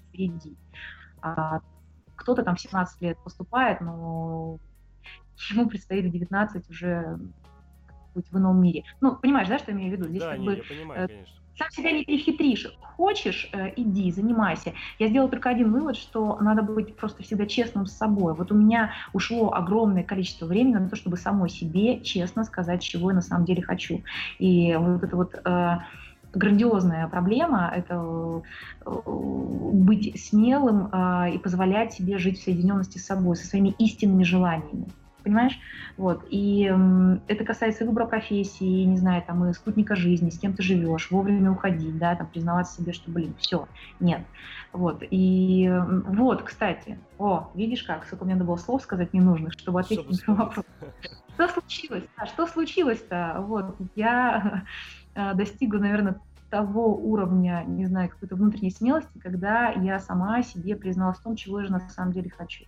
впереди. А кто-то там в 17 лет поступает, но ему предстоит в 19 уже быть в ином мире. Ну, понимаешь, да, что я имею в виду? Здесь да, как бы... я понимаю, конечно. Сам себя не перехитришь. Хочешь, иди, занимайся. Я сделала только один вывод, что надо быть просто всегда честным с собой. Вот у меня ушло огромное количество времени на то, чтобы самой себе честно сказать, чего я на самом деле хочу. И вот это вот... грандиозная проблема – это быть смелым и позволять себе жить в соединенности с собой, со своими истинными желаниями. Понимаешь? Вот. И это касается выбора профессии, не знаю, там, и спутника жизни, с кем ты живешь, вовремя уходить, да, там, признаваться себе, что, блин, все, нет. Вот. И вот, кстати, видишь как, сколько мне надо было слов сказать ненужных, чтобы ответить на вопрос. Что случилось? Что случилось-то? Вот, я достигла, наверное, того уровня, не знаю, какой-то внутренней смелости, когда я сама себе призналась в том, чего я же на самом деле хочу.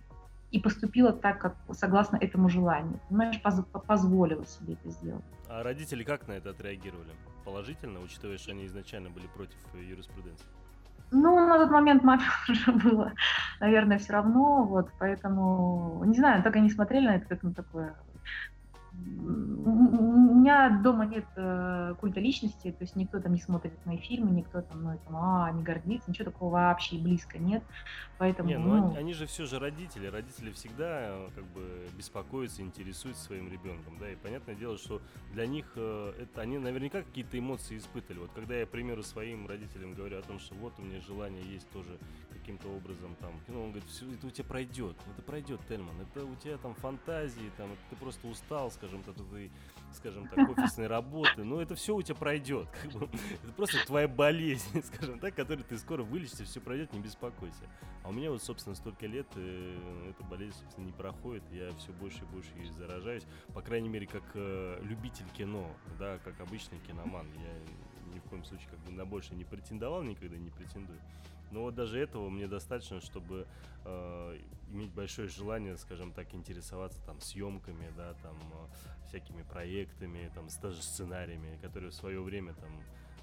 И поступила так, как согласно этому желанию. Понимаешь, позволила себе это сделать. А родители как на это отреагировали? Положительно, учитывая, что они изначально были против юриспруденции? Ну, на тот момент маме уже было, наверное, все равно. Вот, поэтому, не знаю, так они смотрели на это, как на такое... У меня дома нет культа личности, то есть никто там не смотрит мои фильмы, никто там мной не гордится, ничего такого вообще близко нет, поэтому... Не, ну, они же все же родители, родители всегда как бы беспокоятся, интересуются своим ребенком, да, и понятное дело, что для них это, они наверняка какие-то эмоции испытывали. Вот когда я, к примеру, своим родителям говорю о том, что вот у меня желание есть тоже каким-то образом там, он говорит, все, это у тебя пройдет, Тельман, это у тебя там фантазии, там, ты просто устал, скажем так, офисной работы, но это все у тебя пройдет. Это просто твоя болезнь, скажем так, которую ты скоро вылечишься, все пройдет, не беспокойся. А у меня вот, собственно, столько лет эта болезнь, собственно, не проходит, я все больше и больше ей заражаюсь, по крайней мере, как любитель кино, да, как обычный киноман. Я ни в коем случае как бы на больше не претендовал, никогда не претендую. Но вот даже этого мне достаточно, чтобы иметь большое желание, скажем так, интересоваться там съемками, да, там всякими проектами, там даже сценариями, которые в свое время там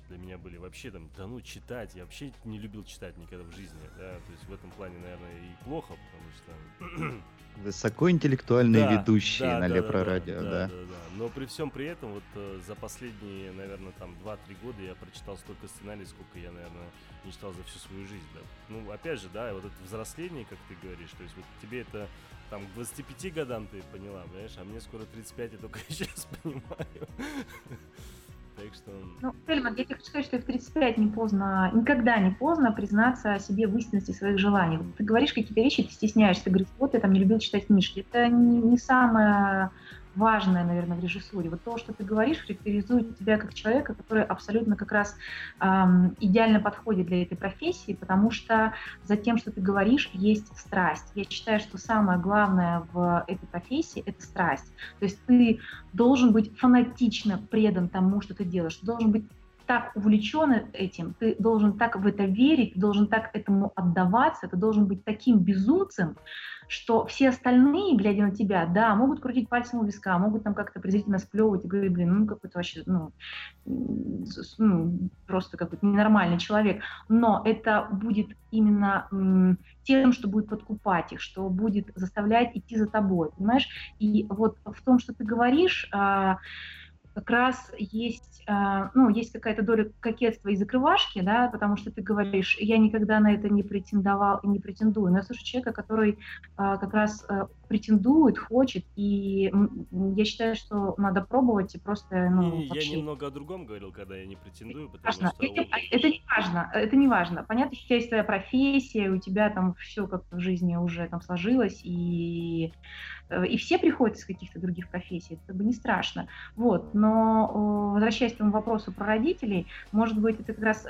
для меня были вообще там, читать. Я вообще не любил читать никогда в жизни, да, то есть в этом плане, наверное, и плохо, потому что... Высокоинтеллектуальные ведущие на Лепрорадио, да. Но при всем при этом, вот за последние, наверное, там 2-3 года я прочитал столько сценариев, сколько я, наверное, не читал за всю свою жизнь, да. Ну, опять же, да, вот это взросление, как ты говоришь, то есть вот тебе это там к 25 годам ты поняла, понимаешь, а мне скоро 35, я только сейчас понимаю. Так что... Ну, Тельман, я тебе хочу сказать, что в 35 не поздно, никогда не поздно признаться себе в истинности своих желаний. Ты говоришь какие-то вещи, ты стесняешься, ты говоришь, вот я там не любил читать книжки. Это не самое важное, наверное, в режиссуре. Вот то, что ты говоришь, характеризует тебя как человека, который абсолютно как раз идеально подходит для этой профессии, потому что за тем, что ты говоришь, есть страсть. Я считаю, что самое главное в этой профессии – это страсть. То есть ты должен быть фанатично предан тому, что ты делаешь. Ты должен быть так увлечен этим, ты должен так в это верить, ты должен так этому отдаваться, ты должен быть таким безумцем, что все остальные, глядя на тебя, да, могут крутить пальцем у виска, могут там как-то презрительно сплевывать и говорить, блин, какой-то вообще, просто какой-то ненормальный человек. Но это будет именно тем, что будет подкупать их, что будет заставлять идти за тобой, понимаешь? И вот в том, что ты говоришь, как раз есть, есть какая-то доля кокетства и закрывашки, да, потому что ты говоришь, я никогда на это не претендовал и не претендую. Но я слушаю человека, который как раз претендует, хочет, и я считаю, что надо пробовать и просто, вообще... Я немного о другом говорил, когда я не претендую, потому что... Это не важно. Понятно, что у тебя есть твоя профессия, у тебя там все как-то в жизни уже там сложилось, и все приходят из каких-то других профессий, это как бы не страшно. Вот. Но возвращаясь к тому вопросу про родителей, может быть, это как раз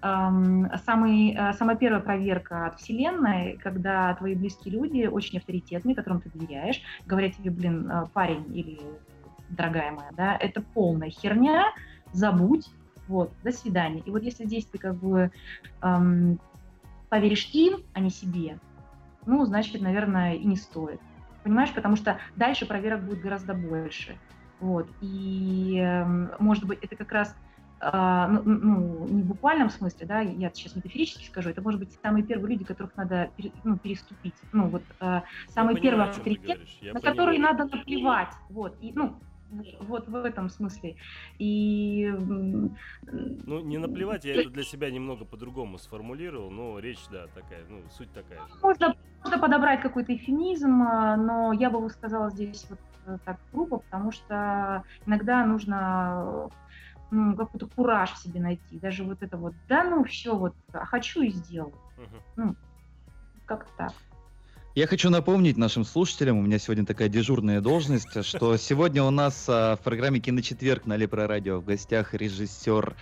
самая первая проверка от Вселенной, когда твои близкие люди, очень авторитетные, которым ты доверяешь, говорят тебе, блин, парень или дорогая моя, да, это полная херня, забудь, вот, до свидания. И вот если здесь ты как бы поверишь им, а не себе, значит, наверное, и не стоит. Понимаешь, потому что дальше проверок будет гораздо больше. Вот. И, может быть, это как раз, не в буквальном смысле, да, я сейчас метафорически скажу, это, может быть, самые первые люди, которых надо переступить. Самый первый авторитет, на который надо наплевать. Вот. И, Вот в этом смысле. И... Ну, не наплевать, я это для себя немного по-другому сформулировал, но речь, да, такая, ну, суть такая. Можно подобрать какой-то эвфемизм, но я бы его сказала здесь вот так грубо, потому что иногда нужно... ну, какой-то кураж в себе найти, даже вот это вот, да, ну, все, вот, хочу и сделаю. Ну, как-то так. Я хочу напомнить нашим слушателям, у меня сегодня такая дежурная должность, что сегодня у нас в программе «КиноЧетверг» на Лепрорадио в гостях режиссер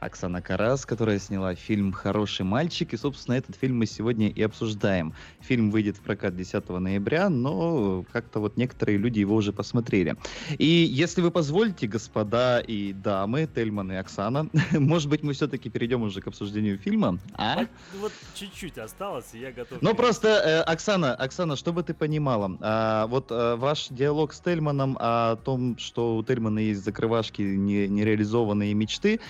Оксана Карас, которая сняла фильм «Хороший мальчик», и, собственно, этот фильм мы сегодня и обсуждаем. Фильм выйдет в прокат 10 ноября, но как-то вот некоторые люди его уже посмотрели. И если вы позволите, господа и дамы, Тельман и Оксана, может быть, мы все-таки перейдем уже к обсуждению фильма, а? Вот чуть-чуть осталось, и я готов... Ну, просто, Оксана, чтобы ты понимала, вот ваш диалог с Тельманом о том, что у Тельмана есть закрывашки, нереализованные мечты...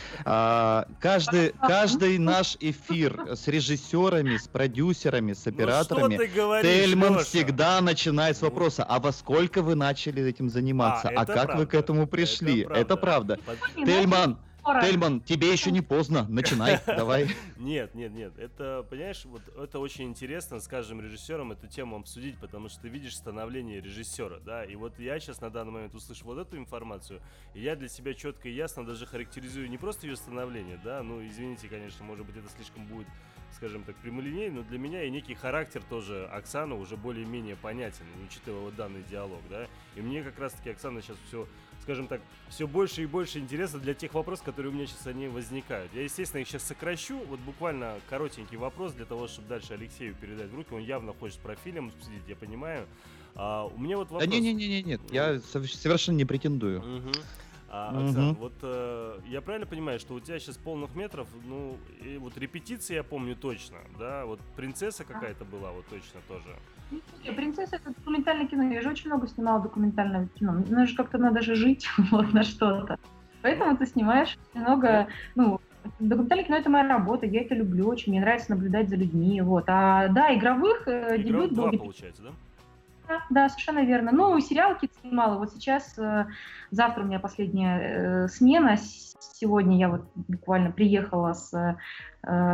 Каждый наш эфир с режиссерами, с продюсерами, с операторами, ну, говоришь, Тельман Леша? Всегда начинает с вопроса, а во сколько вы начали этим заниматься, а как правда. Вы к этому пришли, это правда. Тельман, тебе еще не поздно, начинай, давай. Нет, это, понимаешь, вот это очень интересно с каждым режиссером эту тему обсудить, потому что ты видишь становление режиссера, да, и вот я сейчас на данный момент услышу вот эту информацию, и я для себя четко и ясно даже характеризую не просто ее становление, да, ну, извините, конечно, может быть, это слишком будет, скажем так, прямолинейно, но для меня и некий характер тоже Оксаны уже более-менее понятен, учитывая вот данный диалог, да, и мне как раз-таки Оксана сейчас все... скажем так, все больше и больше интереса для тех вопросов, которые у меня сейчас о ней возникают. Я, естественно, их сейчас сокращу, вот буквально коротенький вопрос для того, чтобы дальше Алексею передать в руки, он явно хочет про фильм обсудить, я понимаю. У меня вот вопрос... Да нет, я совершенно не претендую. Оксан, вот я правильно понимаю, что у тебя сейчас полных метров, ну, и вот репетиции я помню точно, да, вот «Принцесса» какая-то была, вот точно тоже. «Принцесса» — это документальное кино, я же очень много снимала документального кино, мне же как-то надо же жить вот на что-то, поэтому ты снимаешь много, ну, документальное кино — это моя работа, я это люблю очень, мне нравится наблюдать за людьми, вот, а, да, игровых дебют был... 2, получается, да? Да, совершенно верно. Ну, сериалки снимала. Вот сейчас, завтра у меня последняя смена. Сегодня я вот буквально приехала со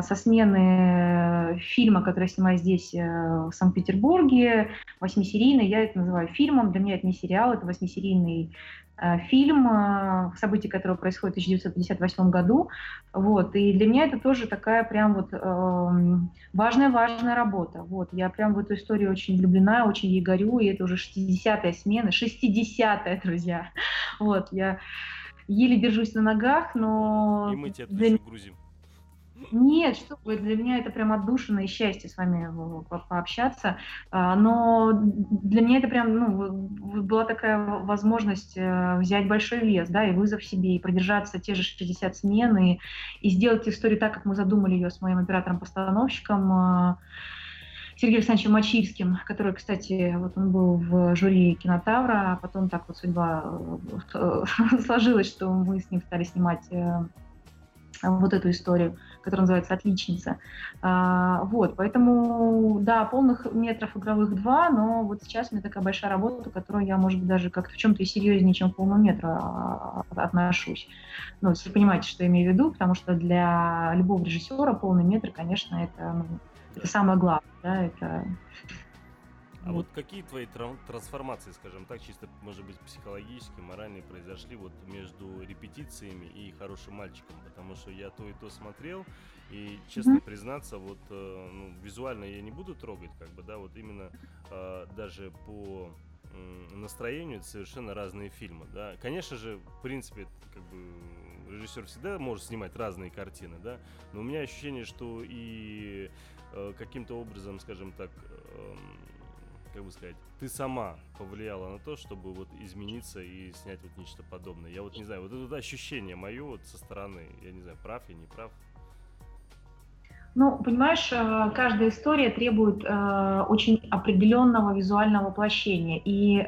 смены фильма, который я снимаю здесь, в Санкт-Петербурге, восьмисерийный. Я это называю фильмом. Для меня это не сериал, это восьмисерийный фильм, событие которого происходит в 1958 году. Вот. И для меня это тоже такая прям вот важная-важная работа. Вот. Я прям в эту историю очень влюблена, очень ей горю, и это уже 60-я смена, 60-я, друзья. Вот. Я еле держусь на ногах, но... И мы тебя туда еще грузим. Нет, что вы, для меня это прям отдушина и счастье с вами пообщаться, но для меня это прям, ну, была такая возможность взять большой вес, да, и вызов себе, и продержаться те же 60 смен, и сделать историю так, как мы задумали ее с моим оператором-постановщиком Сергеем Александровичем Мачильским, который, кстати, вот он был в жюри «Кинотавра», а потом так вот судьба сложилась, что мы с ним стали снимать вот эту историю, которая называется «Отличница». Вот, поэтому, да, полных метров игровых 2, но вот сейчас у меня такая большая работа, которую я, может быть, даже как-то в чем-то и серьезнее, чем к полному метру отношусь. Ну, если вы понимаете, что я имею в виду, потому что для любого режиссера полный метр, конечно, это самое главное, да, это... А вот какие твои трансформации, скажем так, чисто, может быть, психологически, моральные произошли вот между репетициями и «Хорошим мальчиком», потому что я то и то смотрел, и, честно признаться, вот ну, визуально я не буду трогать, как бы, да, вот именно даже по настроению это совершенно разные фильмы, да. Конечно же, в принципе, как бы режиссер всегда может снимать разные картины, да, но у меня ощущение, что и каким-то образом, скажем так, как бы сказать, ты сама повлияла на то, чтобы вот измениться и снять вот нечто подобное. Я вот не знаю, вот это ощущение мое вот со стороны, я не знаю, прав я, не прав. Ну, понимаешь, каждая история требует очень определенного визуального воплощения. И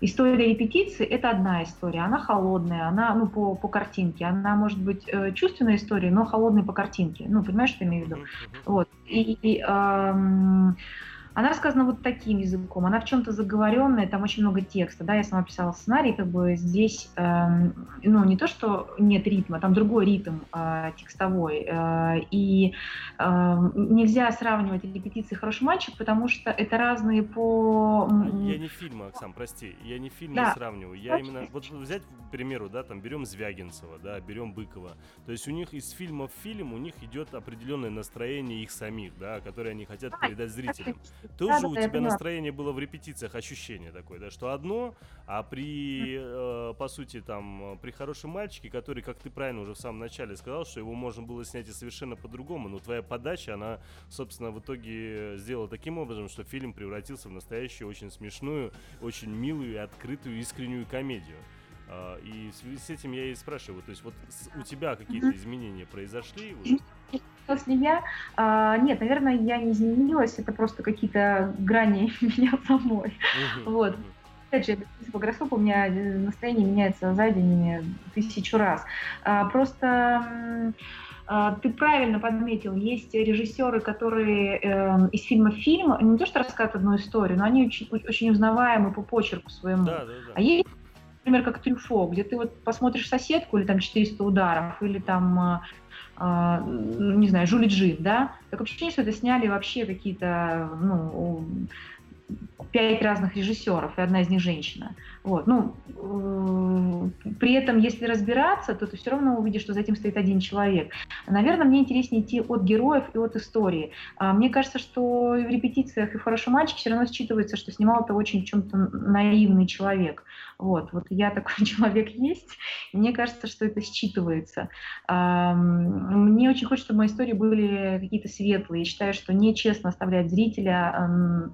история репетиции — это одна история, она холодная, она, ну, по картинке, она может быть чувственной историей, но холодной по картинке. Ну, понимаешь, что я имею в виду? Вот. И Она рассказана вот таким языком, она в чем-то заговоренная, там очень много текста, да, я сама писала сценарий, как бы здесь, ну, не то, что нет ритма, там другой ритм текстовой, и нельзя сравнивать репетиции «Хороший мальчик», потому что это разные по... Я не фильмы, Оксан, прости, я не фильмы да. сравниваю, я очень именно, вот взять, к примеру, да, там, берем Звягинцева, да, берем Быкова, то есть у них из фильма в фильм, у них идет определенное настроение их самих, да, которое они хотят передать зрителям. Тоже у тебя настроение было в репетициях, ощущение такое, да, что одно, а при, по сути, там, при «Хорошем мальчике», который, как ты правильно уже в самом начале сказал, что его можно было снять и совершенно по-другому, но твоя подача, она, собственно, в итоге сделала таким образом, что фильм превратился в настоящую, очень смешную, очень милую, открытую, искреннюю комедию. И в связи с этим я и спрашиваю, то есть вот у тебя какие-то изменения произошли? Если я... Нет, наверное, я не изменилась, это просто какие-то грани меня самой. Вот. Опять же, по гороскопу у меня настроение меняется за день тысячу раз. Просто... Ты правильно подметил, есть режиссеры, которые из фильма в фильм не то что рассказывают одну историю, но они очень, очень узнаваемы по почерку своему. Да, да, да. А есть, например, как Трюфо, где ты вот посмотришь «Соседку» или там 400 ударов, или там, не знаю, «Жули Джип», да? Так ощущение, что это сняли вообще какие-то, ну, 5 разных режиссеров, и одна из них женщина. Вот. Ну, при этом, если разбираться, то ты все равно увидишь, что за этим стоит один человек. Наверное, мне интереснее идти от героев и от истории. Мне кажется, что и в репетициях, и в «Хорошем мальчике» все равно считывается, что снимал это очень чем-то наивный человек. Вот. Вот я такой человек есть, и мне кажется, что это считывается. Мне очень хочется, чтобы мои истории были какие-то светлые. Я считаю, что нечестно оставлять зрителя...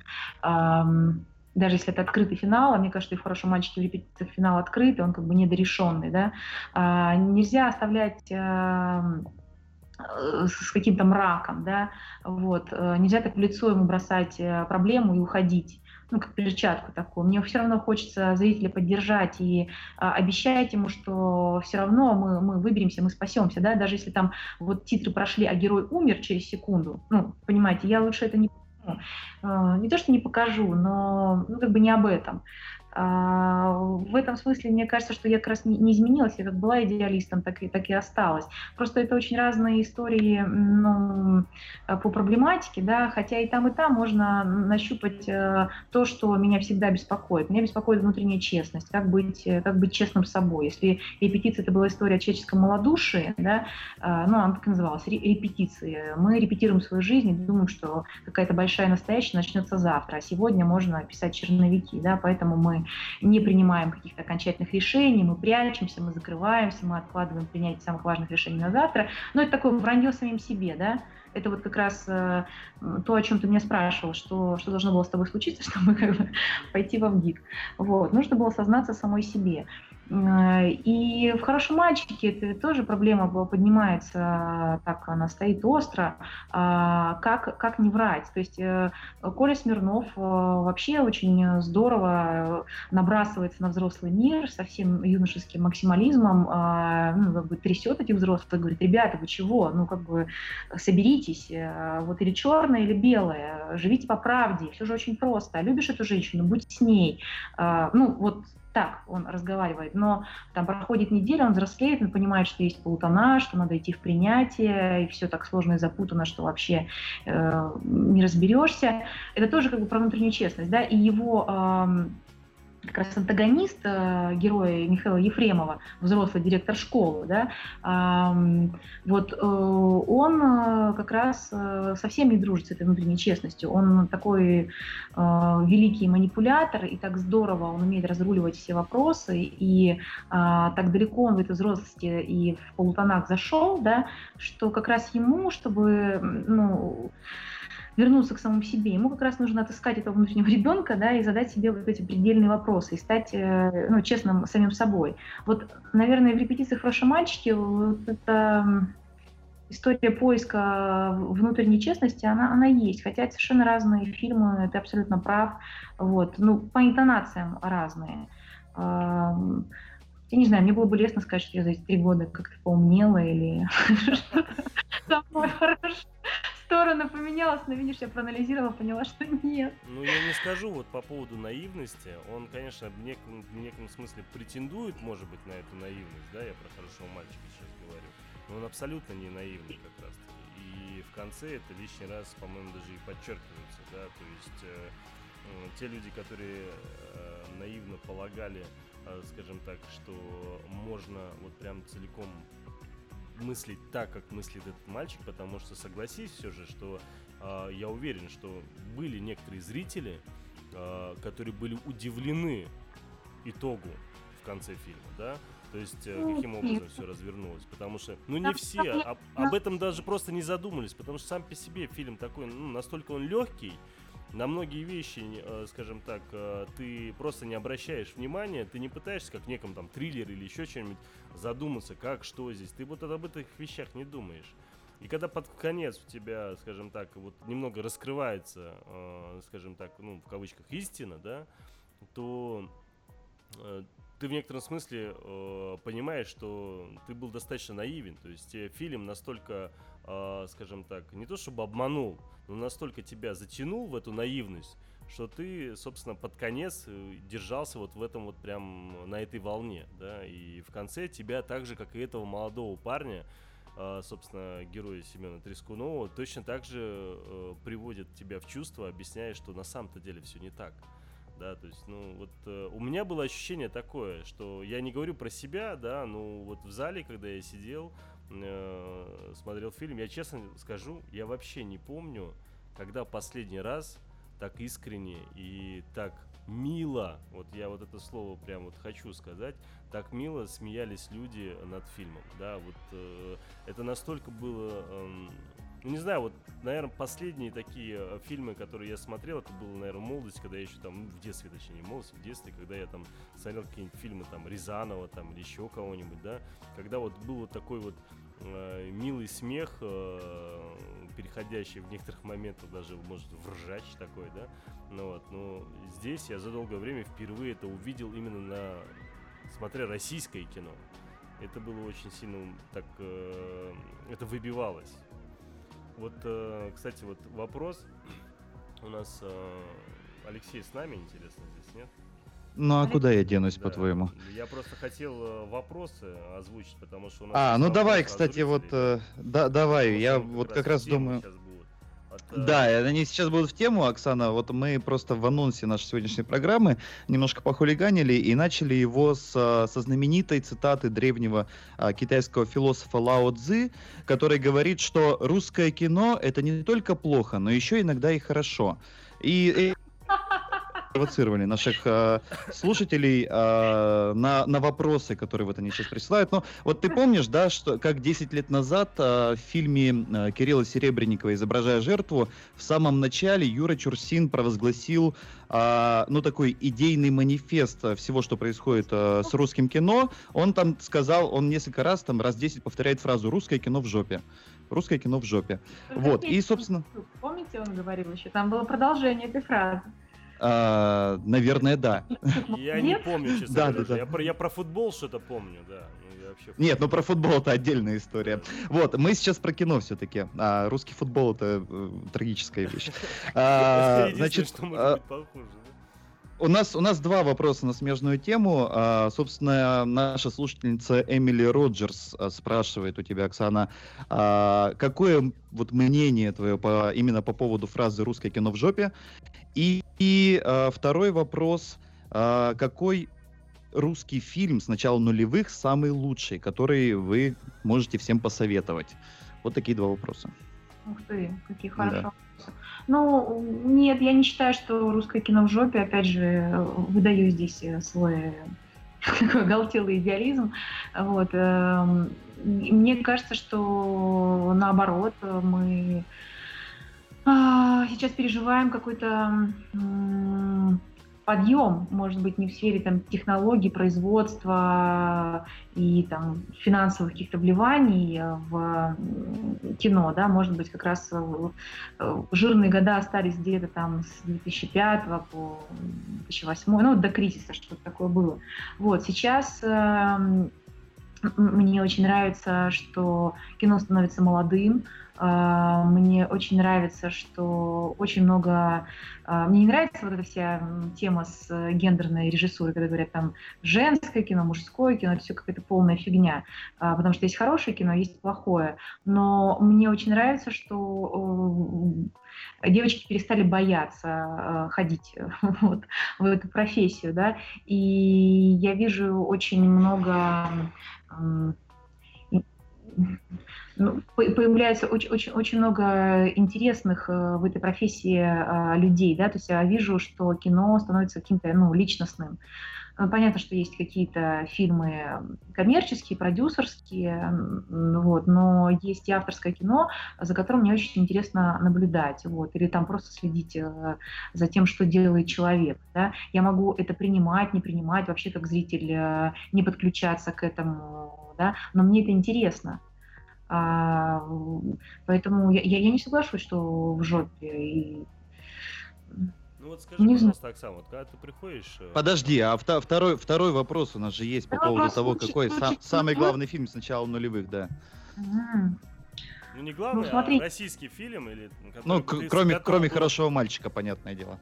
даже если это открытый финал, а мне кажется, и в «Хорошем мальчике» в репетициях финал открытый, он как бы недорешенный, да, нельзя оставлять с каким-то мраком, да, вот, нельзя так в лицо ему бросать проблему и уходить, ну, как перчатку такую. Мне все равно хочется зрителя поддержать и обещать ему, что все равно мы выберемся, мы спасемся, да, даже если там вот титры прошли, а герой умер через секунду, ну, понимаете, я лучше это не... Не то, что не покажу, но ну, как бы не об этом. В этом смысле, мне кажется, что я как раз не изменилась. Я как была идеалистом, так и осталась. Просто это очень разные истории, ну, по проблематике, да, хотя и там можно нащупать то, что меня всегда беспокоит. Меня беспокоит внутренняя честность, как быть честным с собой. Если репетиция — это была история о человеческом малодушии, да, ну, она так и называлась, репетиции. Мы репетируем свою жизнь и думаем, что какая-то большая настоящая начнется завтра, а сегодня можно писать черновики, да, поэтому мы не принимаем каких-то окончательных решений, мы прячемся, мы закрываемся, мы откладываем принятие самых важных решений на завтра. Но это такое вранье самим себе, да? Это вот как раз то, о чем ты меня спрашивал, что должно было с тобой случиться, чтобы как бы пойти во ВГИК. Вот. Нужно было сознаться самой себе. И в «Хорошем мальчике» это тоже проблема была, поднимается, так она стоит остро, как не врать. То есть Коля Смирнов вообще очень здорово набрасывается на взрослый мир со всем юношеским максимализмом, ну, как бы трясет этих взрослых, говорит: ребята, вы чего? Ну, как бы соберитесь, вот или черное, или белое, живите по правде, все же очень просто. Любишь эту женщину, будь с ней. Ну, вот так он разговаривает, но там проходит неделя, он взрослеет, он понимает, что есть полутона, что надо идти в принятие, и все так сложно и запутано, что вообще не разберешься. Это тоже как бы про внутреннюю честность, да, и его как раз антагонист героя Михаила Ефремова, взрослый директор школы, да, вот он как раз совсем не дружит с этой внутренней честностью. Он такой великий манипулятор, и так здорово он умеет разруливать все вопросы, и так далеко он в этой взрослости и в полутонах зашел, да, что как раз ему, чтобы, ну, вернуться к самому себе. Ему как раз нужно отыскать этого внутреннего ребенка, да, и задать себе вот эти предельные вопросы, и стать, ну, честным самим собой. Вот, наверное, в репетициях «Хорошего мальчика» вот эта история поиска внутренней честности, она есть. Хотя это совершенно разные фильмы, ты абсолютно прав. Вот. Ну, по интонациям разные. Я не знаю, мне было бы лестно сказать, что я за эти 3 года как-то поумнела или что-то со мной хорошо сторону поменялась, но, видишь, я проанализировала, поняла, что нет. Ну, я не скажу вот по поводу наивности. Он, конечно, в неком смысле претендует, может быть, на эту наивность, да, я про хорошего мальчика сейчас говорю. Но он абсолютно не наивный как раз-таки. И в конце это лишний раз, по-моему, даже и подчеркивается, да, то есть те люди, которые наивно полагали, скажем так, что можно вот прям целиком мыслить так, как мыслит этот мальчик, потому что, согласись все же, что я уверен, что были некоторые зрители, которые были удивлены итогу в конце фильма, да, то есть каким образом все развернулось, потому что, ну не все, об этом даже просто не задумались, потому что сам по себе фильм такой, ну, настолько он легкий, на многие вещи, скажем так, ты просто не обращаешь внимания, ты не пытаешься, как в неком там триллере или еще чем-нибудь, задуматься, как, что здесь. Ты вот об этих вещах не думаешь. И когда под конец у тебя, скажем так, вот немного раскрывается, скажем так, ну, в кавычках, истина, да, то ты в некотором смысле понимаешь, что ты был достаточно наивен. То есть фильм настолько, скажем так, не то чтобы обманул, но настолько тебя затянул в эту наивность, что ты, собственно, под конец держался вот в этом вот прям на этой волне, да. И в конце тебя так же, как и этого молодого парня, собственно, героя Семёна Трискунова, точно так же приводит тебя в чувство, объясняя, что на самом-то деле все не так. Да, то есть, ну, вот у меня было ощущение такое, что я не говорю про себя, да, но вот в зале, когда я сидел, смотрел фильм, я честно скажу, я вообще не помню, когда последний раз так искренне и так мило, вот я вот это слово прям вот хочу сказать, так мило смеялись люди над фильмом, да, вот это настолько было... Ну, не знаю, вот, наверное, последние такие фильмы, которые я смотрел, это было, наверное, молодость, когда я еще там, в детстве, точнее, молодость, в детстве, когда я там смотрел какие-нибудь фильмы там Рязанова там или еще кого-нибудь, да, когда вот был вот такой вот милый смех, переходящий в некоторых моментах даже, может, в ржач такой, да, ну вот, но здесь я за долгое время впервые это увидел именно на, смотря российское кино, это было очень сильно так, это выбивалось. Вот, кстати, вот вопрос. У нас Алексей с нами, интересно, здесь, нет? Ну, а куда я денусь, да, по-твоему? Я просто хотел вопросы озвучить, потому что у нас... А, ну давай, кстати, вот... Да, давай, потому я вот как раз думаю... Да, они сейчас будут в тему, Оксана. Вот мы просто в анонсе нашей сегодняшней программы немножко похулиганили и начали его со знаменитой цитаты древнего китайского философа Лао Цзы, который говорит, что русское кино — это не только плохо, но еще иногда и хорошо. И провоцировали наших слушателей на вопросы, которые вот они сейчас присылают. Но вот ты помнишь, да, что как 10 лет назад в фильме Кирилла Серебренникова «Изображая жертву» в самом начале Юра Чурсин провозгласил ну, такой идейный манифест всего, что происходит с русским кино. Он там сказал, он несколько раз, там раз 10 повторяет фразу «русское кино в жопе». «Русское кино в жопе». Вот, и, собственно... Помните, он говорил еще? Там было продолжение этой фразы. Наверное, да. Я не помню, честно говоря. Да. Я про футбол что-то помню, да. Нет, ну про футбол это отдельная история. Вот, мы сейчас про кино все-таки. А русский футбол это трагическая вещь. Значит, что может быть похуже, да? У нас два вопроса на смежную тему. Собственно, наша слушательница Эмили Роджерс спрашивает у тебя, Оксана, какое вот мнение твое именно по поводу фразы «русское кино в жопе»? И второй вопрос, какой русский фильм с начала нулевых самый лучший, который вы можете всем посоветовать? Вот такие два вопроса. Ух ты, какие хорошие вопросы. Ну, нет, я не считаю, что русское кино в жопе, опять же, выдаю здесь свой оголтелый идеализм. Вот. Мне кажется, что наоборот, мы сейчас переживаем какой-то подъем, может быть, не в сфере там, технологий, производства и там, финансовых каких-то вливаний в кино, да, может быть, как раз жирные года остались где-то там с 2005 по 2008, ну, до кризиса что-то такое было. Вот, сейчас мне очень нравится, что кино становится молодым, Мне очень нравится, что очень много... Мне не нравится вот эта вся тема с гендерной режиссурой, когда говорят там женское кино, мужское кино, это все какая-то полная фигня, потому что есть хорошее кино, есть плохое. Но мне очень нравится, что девочки перестали бояться ходить вот, в эту профессию, да, и я вижу очень много... появляется очень много интересных в этой профессии людей, да, то есть я вижу, что кино становится каким-то, ну, личностным. Понятно, что есть какие-то фильмы коммерческие, продюсерские, вот, но есть и авторское кино, за которым мне очень интересно наблюдать, вот, или там просто следить за тем, что делает человек, да. Я могу это принимать, не принимать, вообще как зритель не подключаться к этому, да, но мне это интересно. Поэтому я не соглашусь, что в жопе. И... Ну вот скажи, пожалуйста, Оксана, вот когда ты приходишь... Подожди, а второй вопрос у нас же есть по поводу того, какой самый главный фильм с начала нулевых, да. Ну не главный, ну, смотри, а российский фильм или... Ну, кроме «Хорошего мальчика», понятное дело.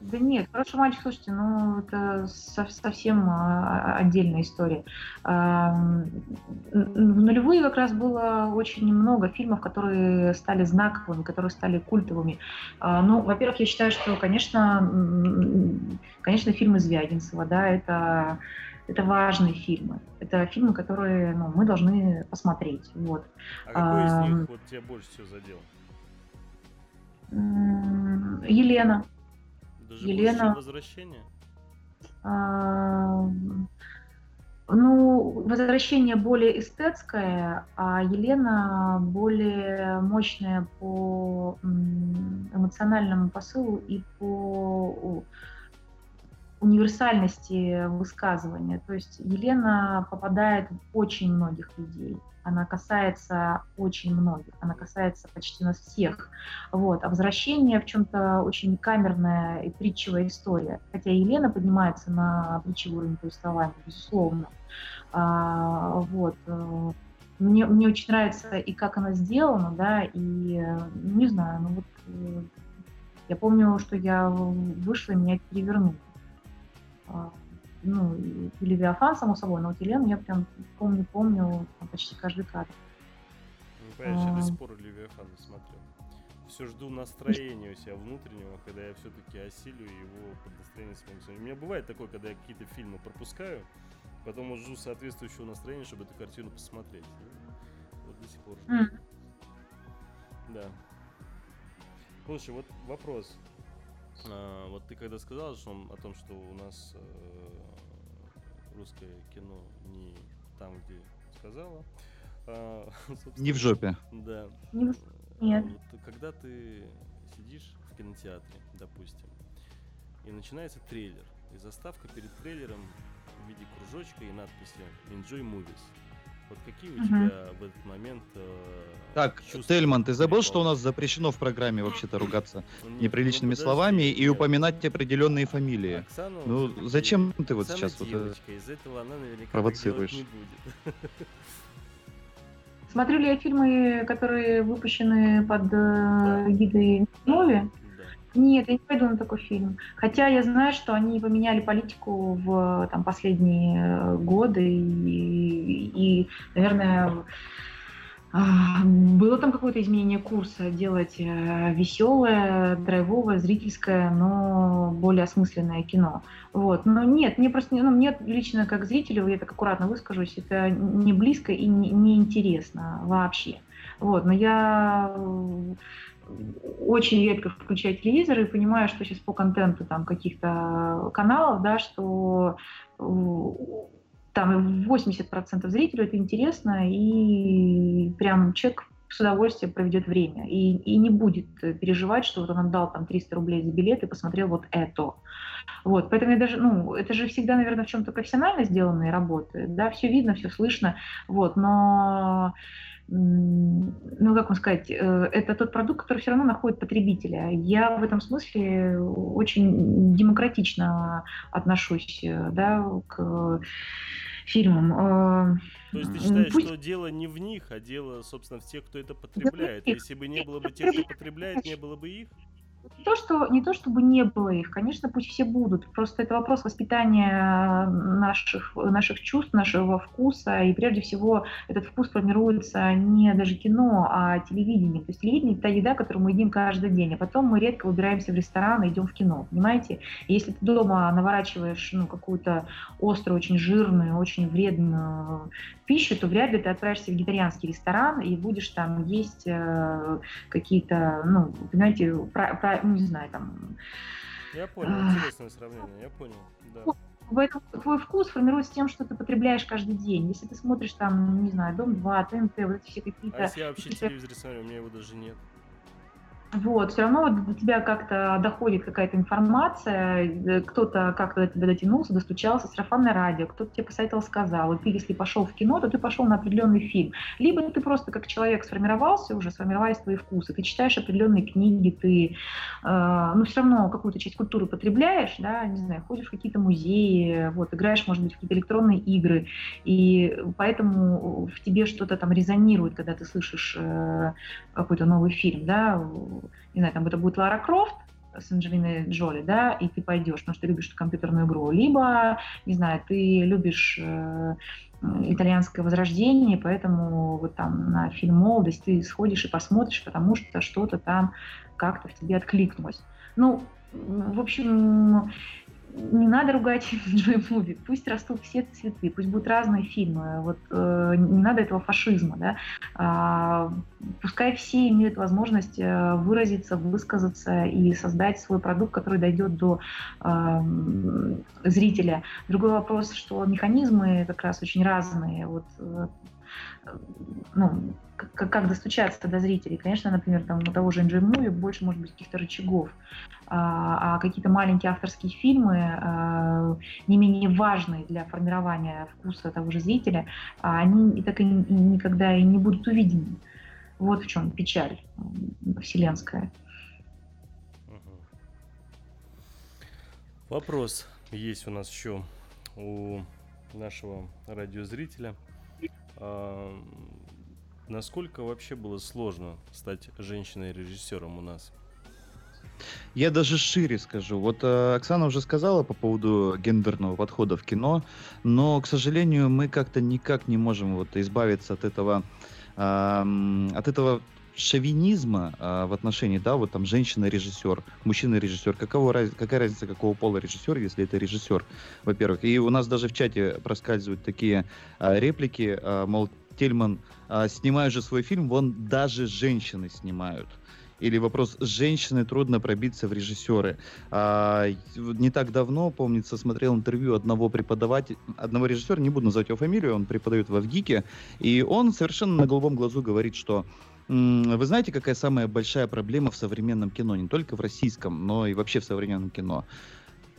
Да нет, «Хороший мальчик», слушайте, ну это совсем отдельная история. В нулевые как раз было очень много фильмов, которые стали знаковыми, которые стали культовыми. Ну, во-первых, я считаю, что, конечно, фильмы Звягинцева, да, это важные фильмы. Это фильмы, которые, ну, мы должны посмотреть. Вот. А какой из них вот тебя больше всего задел? Елена. Даже Елена. «Возвращение»? Ну, «Возвращение» более эстетское, а Елена более мощная по эмоциональному посылу и по универсальности высказывания. То есть Елена попадает в очень многих людей. Она касается очень многих, она касается почти нас всех. Вот. А «Возвращение» в чем-то очень камерная и притчевая история. Хотя Елена поднимается на притчевый уровень повествования, безусловно. Вот. Мне очень нравится и как она сделана, да, и, не знаю, ну вот, я помню, что я вышла, и меня перевернули. Ну, и «Левиафан», само собой, но вот «Елену» я прям помню почти каждый кадр. Не понимаешь, я до сих пор «Левиафан» не смотрел. Все жду настроения у себя внутреннего, когда я все-таки осилю его под настроение смотрю. У меня бывает такое, когда я какие-то фильмы пропускаю, потом вот жду соответствующего настроения, чтобы эту картину посмотреть. Вот до сих пор жду. Да. Слушай, вот вопрос. Вот ты когда сказала о том, что у нас русское кино не там, где сказала. Не в жопе. Да. Нет. Вот, когда ты сидишь в кинотеатре, допустим, и начинается трейлер, и заставка перед трейлером в виде кружочка и надписи «Enjoy Movies». Вот какие у тебя в этот момент Так, Тельман, ты забыл, что у нас запрещено в программе вообще-то ругаться неприличными словами и упоминать определенные фамилии? Оксану, ну, зачем ты вот сейчас провоцируешь? Смотрю ли я фильмы, которые выпущены под гидой «Нови»? Нет, я не пойду на такой фильм. Хотя я знаю, что они поменяли политику в там, последние годы, и наверное, было там какое-то изменение курса делать веселое, драйвовое, зрительское, но более осмысленное кино. Вот. Но нет, мне просто, ну, мне лично как зрителю, я так аккуратно выскажусь, это не близко и не интересно вообще. Вот. Но я... очень редко включаю телевизор и понимаю, что сейчас по контенту там каких-то каналов, да, что там 80% зрителю это интересно, и прям человек с удовольствием проведет время и не будет переживать, что вот он отдал там 300 рублей за билет и посмотрел вот это. Вот, поэтому я даже, ну, это же всегда, наверное, в чем-то профессионально сделанные работы, да, все видно, все слышно, вот, но... Ну, как вам сказать, это тот продукт, который все равно находит потребителя. Я в этом смысле очень демократично отношусь, да, к фильмам. То есть ты считаешь, что дело не в них, а дело, собственно, в тех, кто это потребляет. Если бы не было бы тех, кто потребляет, не было бы их? Не то чтобы не было их, конечно, пусть все будут. Просто это вопрос воспитания наших чувств, нашего вкуса. И прежде всего этот вкус формируется не даже кино, а телевидение. То есть телевидение – та еда, которую мы едим каждый день. А потом мы редко выбираемся в ресторан и идем в кино, понимаете? И если ты дома наворачиваешь какую-то острую, очень жирную, очень вредную пищу, то вряд ли ты отправишься в вегетарианский ресторан и будешь там есть какие-то, понимаете, Я понял, интересное сравнение, я понял, да. Твой вкус формируется тем, что ты потребляешь каждый день. Если ты смотришь там, Дом-2, ТНТ, вот эти все какие-то... А если я вообще телевизор смотрю, у меня его даже нет. Все равно до тебя как-то доходит какая-то информация, кто-то как-то до тебя дотянулся, достучался, сарафанное радио, кто-то тебе посоветовал, сказал, и ты, если пошел в кино, то ты пошел на определенный фильм. Либо ты просто как человек сформировались твои вкусы, ты читаешь определенные книги, ты все равно какую-то часть культуры потребляешь, ходишь в какие-то музеи, играешь, может быть, в какие-то электронные игры, и поэтому в тебе что-то там резонирует, когда ты слышишь какой-то новый фильм, это будет Лара Крофт с Анджелиной Джоли, и ты пойдешь, потому что ты любишь компьютерную игру, либо, ты любишь итальянское возрождение, поэтому на фильм «Молодость» ты сходишь и посмотришь, потому что что-то там как-то в тебе откликнулось. Не надо ругать джой-муви, пусть растут все цветы, пусть будут разные фильмы, не надо этого фашизма, пускай все имеют возможность выразиться, высказаться и создать свой продукт, который дойдет до зрителя. Другой вопрос, что механизмы как раз очень разные, как достучаться до зрителей. Конечно, например, у того же NG-Movie больше, может быть, каких-то рычагов. А какие-то маленькие авторские фильмы, не менее важные для формирования вкуса того же зрителя, они так и никогда и не будут увидены. Вот в чем печаль вселенская. Вопрос есть у нас еще у нашего радиозрителя. Насколько вообще было сложно стать женщиной-режиссером у нас? Я даже шире скажу. Оксана уже сказала по поводу гендерного подхода в кино, но, к сожалению, мы как-то никак не можем избавиться от этого шовинизма в отношении, женщина-режиссер, мужчина-режиссер, какая разница, какого пола режиссер, если это режиссер, во-первых. И у нас даже в чате проскальзывают такие реплики, мол, Тельман, снимаю же свой фильм, вон даже женщины снимают. Или вопрос, с женщиной трудно пробиться в режиссеры. Не так давно, помнится, смотрел интервью одного режиссера, не буду называть его фамилию, он преподает во ВГИКе, и он совершенно на голубом глазу говорит, что вы знаете, какая самая большая проблема в современном кино? Не только в российском, но и вообще в современном кино.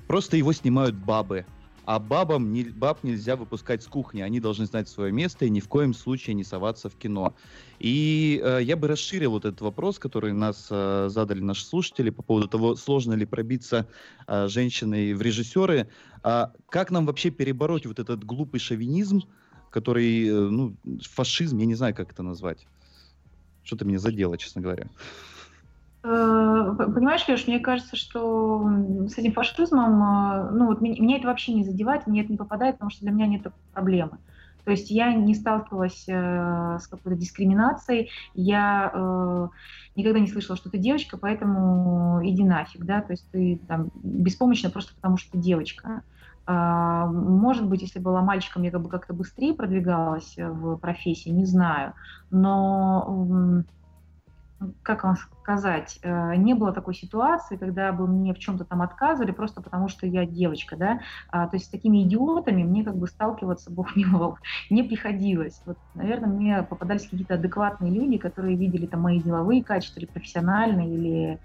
Просто его снимают бабы. А баб нельзя выпускать с кухни. Они должны знать свое место и ни в коем случае не соваться в кино. И я бы расширил этот вопрос, который нас задали наши слушатели по поводу того, сложно ли пробиться женщиной в режиссеры. Как нам вообще перебороть этот глупый шовинизм, который, фашизм, я не знаю, как это назвать. Что-то меня задело, честно говоря. Понимаешь, Леш, мне кажется, что с этим фашизмом, меня это вообще не задевает, мне это не попадает, потому что для меня нет такой проблемы. То есть я не сталкивалась с какой-то дискриминацией, я никогда не слышала, что ты девочка, поэтому иди нафиг, то есть ты беспомощна просто потому, что ты девочка. Может быть, если была мальчиком, я как-то быстрее продвигалась в профессии, не знаю. Но, как вам сказать, не было такой ситуации, когда бы мне в чем-то там отказывали просто потому, что я девочка, То есть с такими идиотами мне сталкиваться, бог миловал, не приходилось. Наверное, мне попадались какие-то адекватные люди, которые видели мои деловые качества, или профессиональные,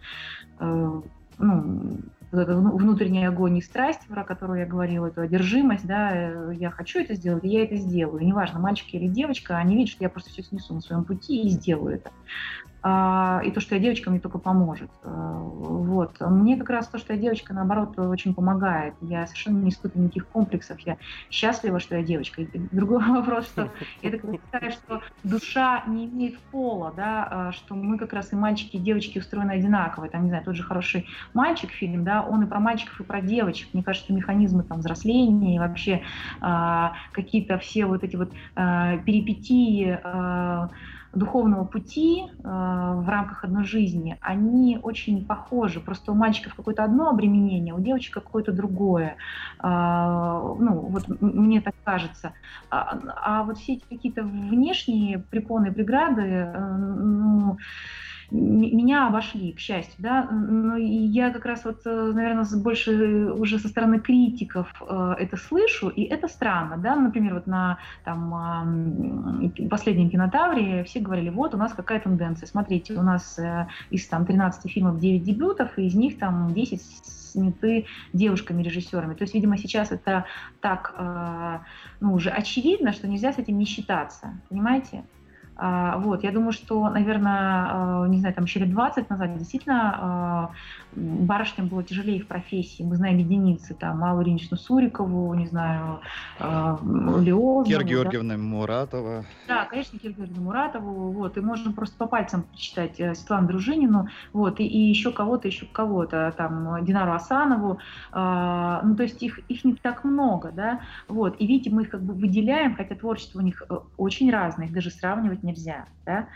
или... внутренний огонь и страсть, про которую я говорила, эту одержимость, я хочу это сделать, и я это сделаю. Неважно, мальчик или девочка, они видят, что я просто все снесу на своем пути и сделаю это. и то, что я девочка, мне только поможет. Вот. Мне как раз то, что я девочка, наоборот, очень помогает. Я совершенно не испытываю никаких комплексов. Я счастлива, что я девочка. И другой вопрос, что я так считаю, что душа не имеет пола, да, что мы как раз и мальчики, и девочки устроены одинаково. Там, не знаю, тот же «Хороший мальчик» фильм, да, он и про мальчиков, и про девочек. Мне кажется, механизмы там взросления и вообще какие-то все вот эти вот перипетии духовного пути в рамках одной жизни, они очень похожи. Просто у мальчиков какое-то одно обременение, у девочек какое-то другое. Ну, вот мне так кажется. А вот все эти какие-то внешние препоны и преграды, ну, меня обошли, к счастью, да, но я как раз вот, наверное, больше уже со стороны критиков это слышу, и это странно, да, например, вот на там последнем кинотавре все говорили, вот у нас какая тенденция, смотрите, у нас из там 13 фильмов 9 дебютов, и из них там 10 сняты девушками-режиссерами, то есть, видимо, сейчас это так, ну, уже очевидно, что нельзя с этим не считаться, понимаете? Вот, я думаю, что, наверное, не знаю, там еще лет 20 назад действительно барышням было тяжелее в профессии. Мы знаем единицы, там, Аллу Ильиничну Сурикову, не знаю, Леозову. Кира Георгиевна, да? Муратова. Да, конечно, Кира Георгиевна Муратову, вот, и можно просто по пальцам прочитать Светлану Дружинину, вот, и еще кого-то, там, Динару Асанову, ну, то есть их не так много, да, вот, и видите, мы их как бы выделяем, хотя творчество у них очень разное, их даже сравнивать нельзя, да?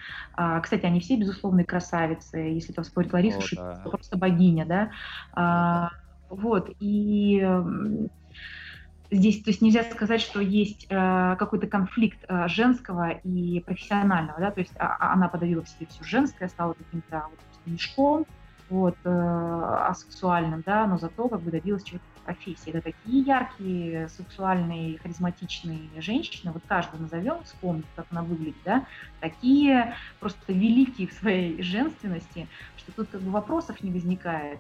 Кстати, они все безусловные красавицы, если там спорить Ларису, да, то просто богиня, да? Вот, и здесь, то есть, нельзя сказать, что есть какой-то конфликт женского и профессионального, да, то есть она подавила в себе все женское, стала каким-то вот мешком, вот, асексуальным, да, но зато как бы добилась чего-то в профессии. Это такие яркие, сексуальные, харизматичные женщины, вот каждую назовем, вспомним, как она выглядит, да, такие просто великие в своей женственности, что тут как бы вопросов не возникает,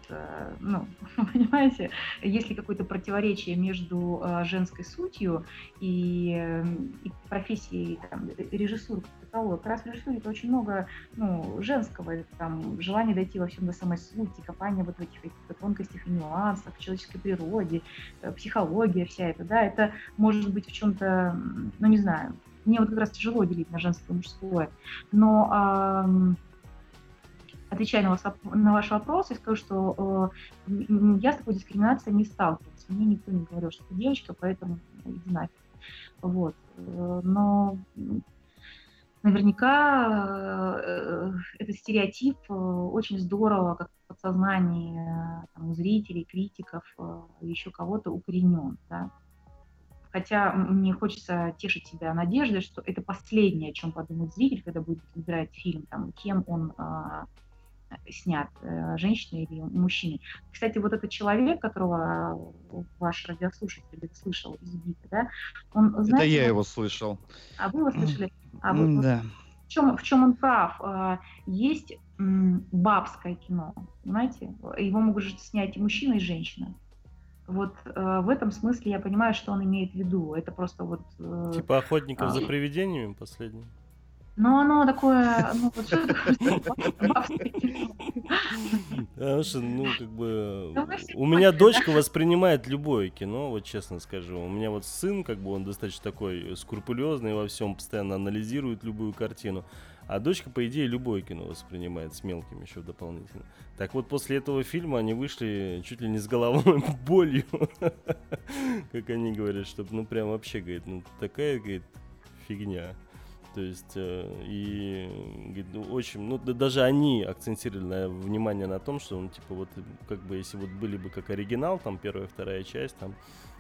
ну, понимаете, есть ли какое-то противоречие между женской сутью и профессией там, режиссуры, как раз в режиссуре это очень много, ну, женского, это, там, желание дойти во всем до самой сути, копание вот в этих тонкостях и нюансах, в человеческой природе, психология вся эта, да, это может быть в чем-то, ну, не знаю, мне вот как раз тяжело делить на женское и мужское, но отвечая на ваш вопрос, я скажу, что я с такой дискриминацией не сталкивалась, мне никто не говорил, что ты девочка, поэтому иди нафиг, вот, но... Наверняка этот стереотип очень здорово, как в подсознании там, зрителей, критиков, еще кого-то укоренен. Да? Хотя мне хочется тешить себя надеждой, что это последнее, о чем подумает зритель, когда будет выбирать фильм, там, кем он снят, женщиной или мужчиной. Кстати, вот этот человек, которого ваш радиослушатель слышал из ВГИКа, да, он, знаете, это я его слышал. А вы его слышали? А вы, да. В чем он прав? Есть бабское кино, понимаете? Его могут же снять и мужчина, и женщина. Вот в этом смысле я понимаю, что он имеет в виду. Это просто вот... Типа «Охотников за привидениями» последний? Ну, оно такое... Ну, вот что такое бабское кино? Потому что, ну, как бы... У меня дочка воспринимает любое кино, вот честно скажу. У меня вот сын, как бы, он достаточно такой скрупулезный во всем, постоянно анализирует любую картину. А дочка, по идее, любое кино воспринимает с мелким еще дополнительно. Так вот, после этого фильма они вышли чуть ли не с головной болью. Как они говорят, чтобы, ну, прям вообще, говорит, ну, такая, говорит, фигня. То есть, и говорит, очень, ну, даже они акцентировали внимание на том, что, ну, типа, вот, как бы, если вот были бы как оригинал, там, первая, вторая часть, там,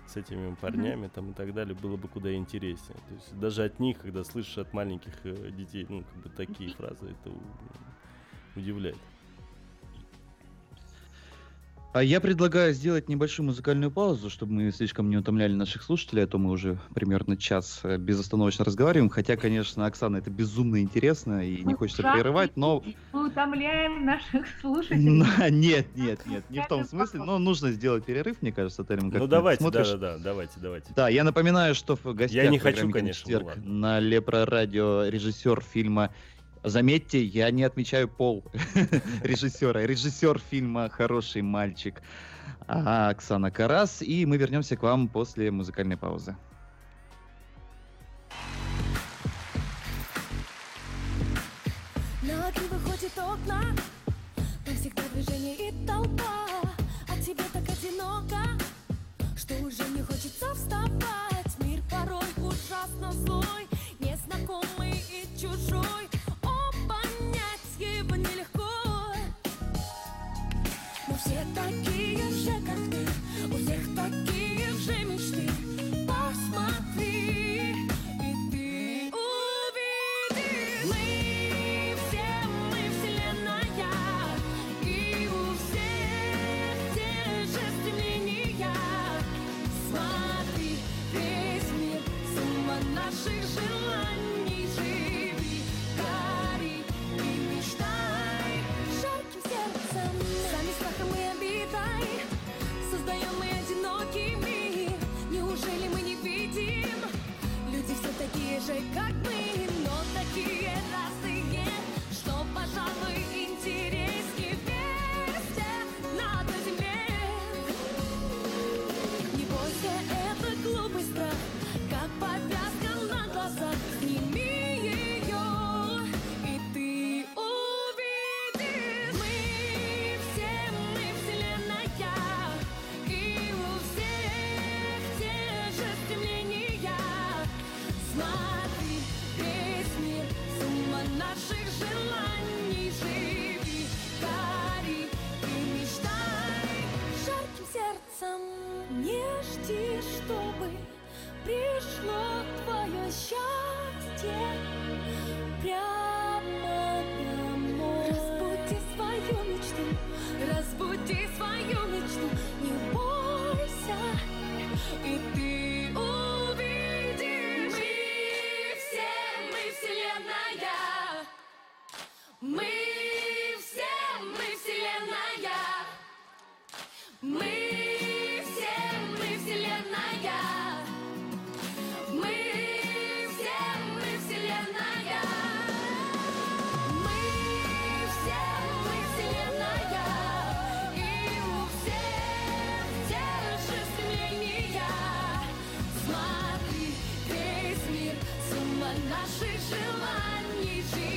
с этими парнями, там, и так далее, было бы куда интереснее. То есть, даже от них, когда слышишь от маленьких детей, ну, как бы, такие фразы, это удивляет. А я предлагаю сделать небольшую музыкальную паузу, чтобы мы слишком не утомляли наших слушателей, а то мы уже примерно час безостановочно разговариваем. Хотя, конечно, Оксана, это безумно интересно и не хочется прерывать, но... Мы утомляем наших слушателей. Нет, не в том смысле, но нужно сделать перерыв, мне кажется, Тельман, как ты смотришь. Ну давайте, давайте. Да, я напоминаю, что в гостях на Лепрорадио режиссер фильма Заметьте, я не отмечаю пол режиссера. Режиссер фильма «Хороший мальчик» Оксана Карас. И мы вернемся к вам после музыкальной паузы. На окне выходит окна, там всегда движение и толпа. А тебе так одиноко, что уже не хочется вставать. Мир порой ужасно злой, незнакомый и чужой. О, понять его нелегко. Но все такие же, как ты, у всех такие же мечты. Посмотри. Как мы, но такие разные, что, пожалуй, интереснее вместе надо земле. Не бойся, это глупый страх, как повязка на глазах. Сними ее, и ты увидишь. Мы вселенная, и у всех те же стремления. Смотри, весь мир, сумма наших желаний. Живи, гори и мечтай жарким сердцем. Не жди, чтобы пришло твое счастье прямо домой. Разбуди свою мечту, разбуди свою мечту. Не бойся, и ты увидишь. Мы вселенная, мы вселенная, мы вселенная, мы вселенная, и у всех те же стремления. Смотри, весь мир, сумма наших желаний, живи.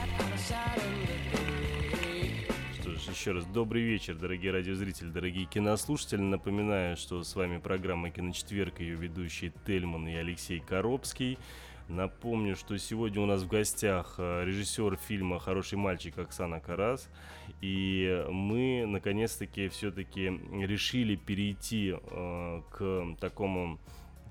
Еще раз добрый вечер, дорогие радиозрители, дорогие кинослушатели. Напоминаю, что с вами программа «КиноЧетверг», ее ведущие Тельман и Алексей Коробский. Напомню, что сегодня у нас в гостях режиссер фильма «Хороший мальчик» Оксана Карас. И мы, наконец-таки, все-таки решили перейти к такому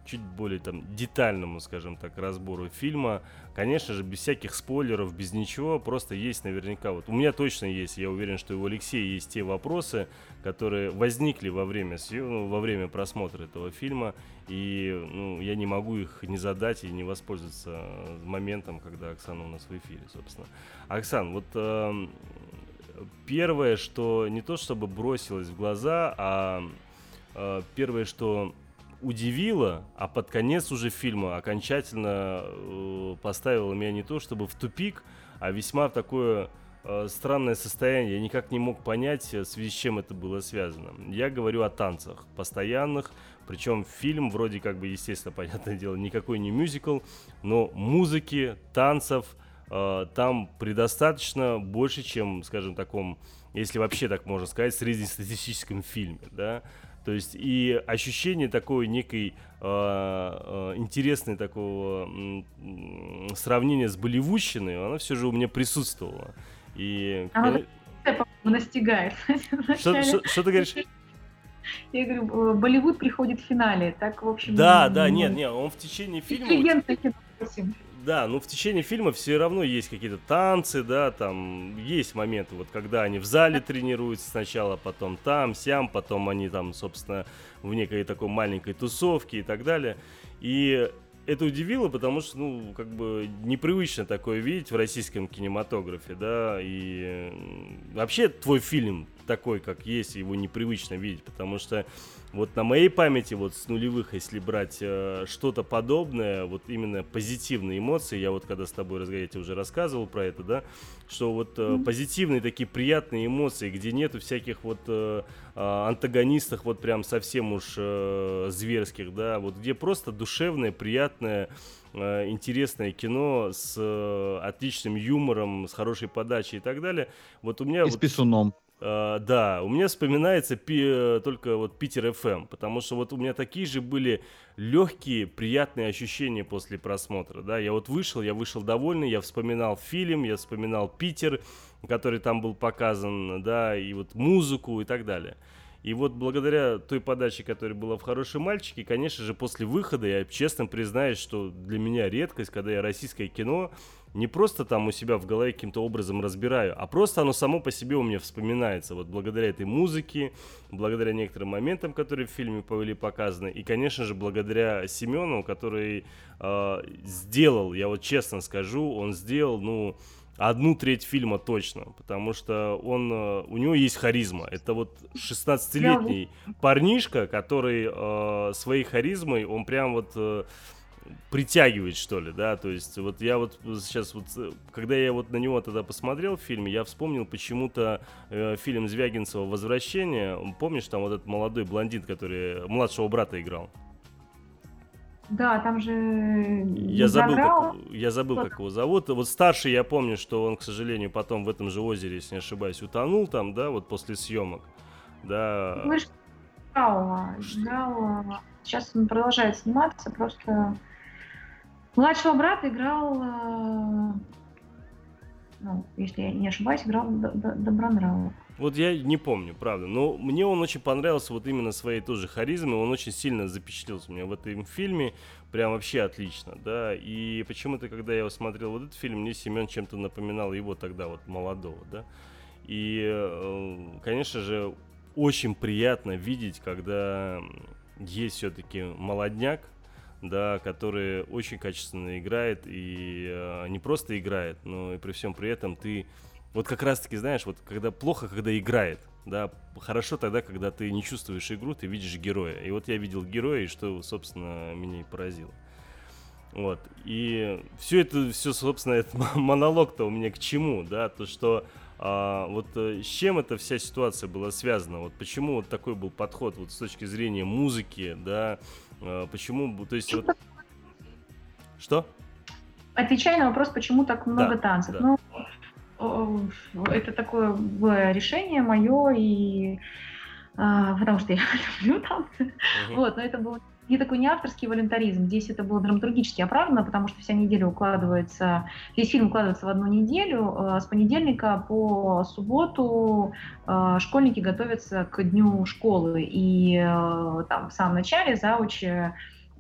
чуть более детальному, скажем так, разбору фильма. Конечно же, без всяких спойлеров, без ничего. Просто есть наверняка, вот у меня точно есть, я уверен, что и у Алексея есть те вопросы, которые возникли во время просмотра этого фильма. И я не могу их не задать и не воспользоваться моментом, когда Оксана у нас в эфире, собственно. Оксан, вот первое, что не то чтобы бросилось в глаза, а первое, что удивило, а под конец уже фильма окончательно поставило меня не то чтобы в тупик, а весьма в такое странное состояние, я никак не мог понять, в связи с чем это было связано. Я говорю о танцах постоянных, причем фильм вроде как бы, естественно, понятное дело, никакой не мюзикл, но музыки, танцев там предостаточно больше, чем, скажем, таком, если вообще так можно сказать, среднестатистическом фильме, да. То есть и ощущение такой некой интересной такого сравнения с болливудщиной, оно все же у меня присутствовало. И... Она, по-моему, настигает. Что ты говоришь? Я говорю, Болливуд приходит в финале, так, в общем... Да, он в течение фильма... Да, но в течение фильма все равно есть какие-то танцы, да, там есть моменты, вот когда они в зале тренируются сначала, потом там, сям, потом они там, собственно, в некой такой маленькой тусовке и так далее. И это удивило, потому что, ну, как бы непривычно такое видеть в российском кинематографе, да, и вообще твой фильм такой, как есть, его непривычно видеть, потому что вот на моей памяти, вот с нулевых, если брать что-то подобное, вот именно позитивные эмоции, я вот когда с тобой разговаривал, я тебе уже рассказывал про это, да, что вот позитивные такие приятные эмоции, где нету всяких вот антагонистов, вот прям совсем уж зверских, да, вот где просто душевное, приятное, интересное кино с отличным юмором, с хорошей подачей и так далее. Вот у меня... И с писюном. Да, у меня вспоминается только вот Питер ФМ, потому что вот у меня такие же были легкие, приятные ощущения после просмотра, да, я вот вышел, довольный, я вспоминал фильм, я вспоминал Питер, который там был показан, да, и вот музыку и так далее. И вот благодаря той подаче, которая была в «Хорошем мальчике», конечно же, после выхода, я честно признаюсь, что для меня редкость, когда я российское кино не просто там у себя в голове каким-то образом разбираю, а просто оно само по себе у меня вспоминается. Вот благодаря этой музыке, благодаря некоторым моментам, которые в фильме были показаны, и, конечно же, благодаря Семену, который сделал, я вот честно скажу, он сделал, ну... одну треть фильма точно, потому что у него есть харизма. Это вот 16-летний парнишка, который своей харизмой, он прям вот притягивает, что ли, да, то есть вот я вот сейчас вот, когда я вот на него тогда посмотрел в фильме, я вспомнил почему-то фильм Звягинцева «Возвращение», помнишь, там вот этот молодой блондин, который младшего брата играл? Да, там же... Я забыл, как его зовут. Вот старший, я помню, что он, к сожалению, потом в этом же озере, если не ошибаюсь, утонул там, да, вот после съемок. Да. Вы же играл... Сейчас он продолжает сниматься, просто... Младшего брата играл... Ну, если я не ошибаюсь, играл Добронравов. Вот я не помню, правда, но мне он очень понравился вот именно своей тоже харизмой, он очень сильно запечатлелся у меня в этом фильме, прям вообще отлично, да, и почему-то, когда я смотрел вот этот фильм, мне Семен чем-то напоминал его тогда вот молодого, да, и, конечно же, очень приятно видеть, когда есть все-таки молодняк, да, который очень качественно играет и не просто играет, но и при всем при этом ты... Вот как раз-таки, знаешь, вот когда плохо, когда играет, да, хорошо тогда, когда ты не чувствуешь игру, ты видишь героя. И вот я видел героя, и что, собственно, меня и поразило. Вот, и все, собственно, этот монолог-то у меня к чему, да, то, что вот с чем эта вся ситуация была связана, вот почему вот такой был подход вот с точки зрения музыки, да, почему, то есть вот... Что? Отвечай на вопрос, почему так много танцев, да. Это такое было решение мое, и потому что я люблю танцы. Вот, но это был не такой не авторский волонтаризм. Здесь это было драматургически оправдано, потому что вся неделя укладывается, весь фильм укладывается в одну неделю. С понедельника по субботу школьники готовятся к дню школы. И там в самом начале завуч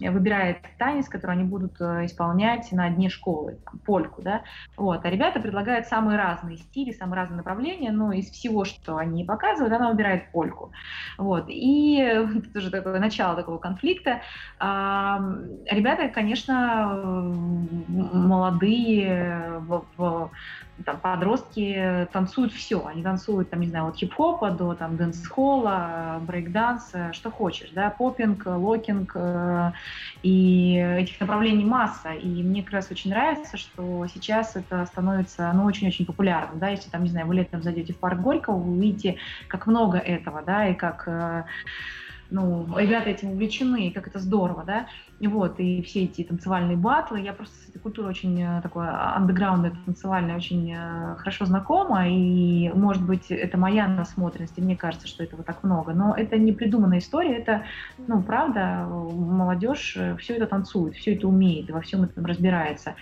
выбирает танец, который они будут исполнять на дне школы, там, польку, да, вот, а ребята предлагают самые разные стили, самые разные направления, но из всего, что они показывают, она выбирает польку, вот, и это уже такое начало такого конфликта, ребята, конечно, молодые, там подростки танцуют все, они танцуют, там, не знаю, от хип-хопа до там дэнс-холла, брейк-данса, что хочешь, да, поппинг, локинг, и этих направлений масса, и мне как раз очень нравится, что сейчас это становится, ну, очень-очень популярным, да, если там, не знаю, вы летом зайдете в парк Горького, вы увидите, как много этого, да, и как, ну, ребята этим увлечены, и как это здорово, да, вот, и все эти танцевальные батлы, я просто с этой культурой очень такой андеграундной, танцевальной, очень хорошо знакома, и, может быть, это моя насмотренность, и мне кажется, что этого так много, но это не придуманная история, это, ну, правда, молодежь все это танцует, все это умеет, во всем этом разбирается,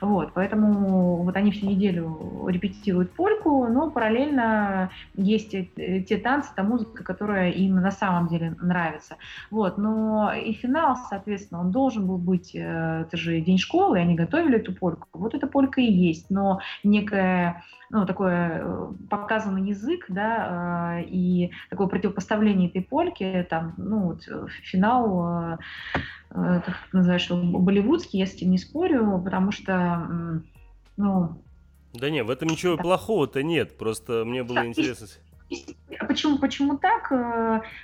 вот, поэтому вот они всю неделю репетируют польку, но параллельно есть те танцы, та музыка, которая им на самом деле нравится, вот, но и финал, соответственно, он должен был быть, это же день школы, они готовили эту польку, вот эта полька и есть, но некое, ну, такое показанный язык, да, и такое противопоставление этой польки, там, ну, вот, финал, как это называется, болливудский, я с этим не спорю, потому что, ну... Да нет, в этом ничего плохого-то нет, просто мне было интересно... Почему так?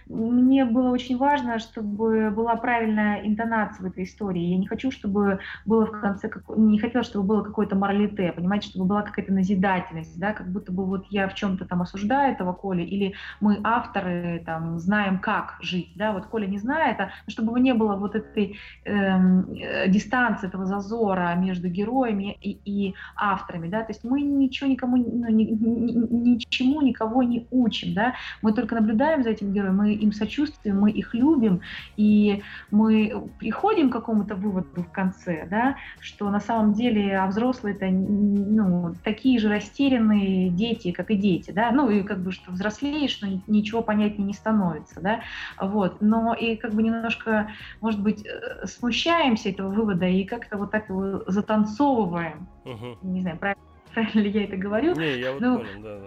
Мне было очень важно, чтобы была правильная интонация в этой истории. Я не хочу, чтобы было в конце, не хотела, чтобы было какое-то моралите, понимаете, чтобы была какая-то назидательность, да, как будто бы вот я в чем-то там осуждаю этого Коля, или мы авторы там знаем, как жить, да, вот Коля не знает, а чтобы не было вот этой дистанции, этого зазора между героями и авторами, да, то есть мы ничего никому, ну, ничему никого не учим, да, мы только наблюдаем за этим героем, мы им сочувствуем, мы их любим, и мы приходим к какому-то выводу в конце, да, что на самом деле взрослые-то, ну, такие же растерянные дети, как и дети, да, ну, и как бы, что взрослеешь, но ничего понятнее не становится, да, вот, но и как бы немножко, может быть, смущаемся этого вывода и как-то вот так его затанцовываем, не знаю, правильно ли я это говорю. Не, я вот понял, да.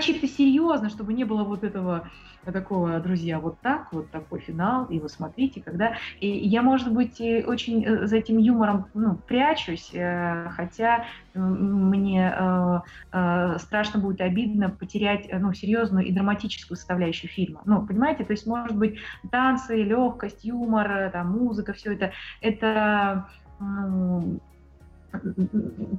Чисто серьезно, чтобы не было вот этого такого, друзья, вот так, вот такой финал, и вы смотрите, когда... И я, может быть, очень за этим юмором, ну, прячусь, хотя мне страшно будет, обидно потерять, ну, серьезную и драматическую составляющую фильма. Ну, понимаете, то есть, может быть, танцы, легкость, юмор, там, музыка, все это...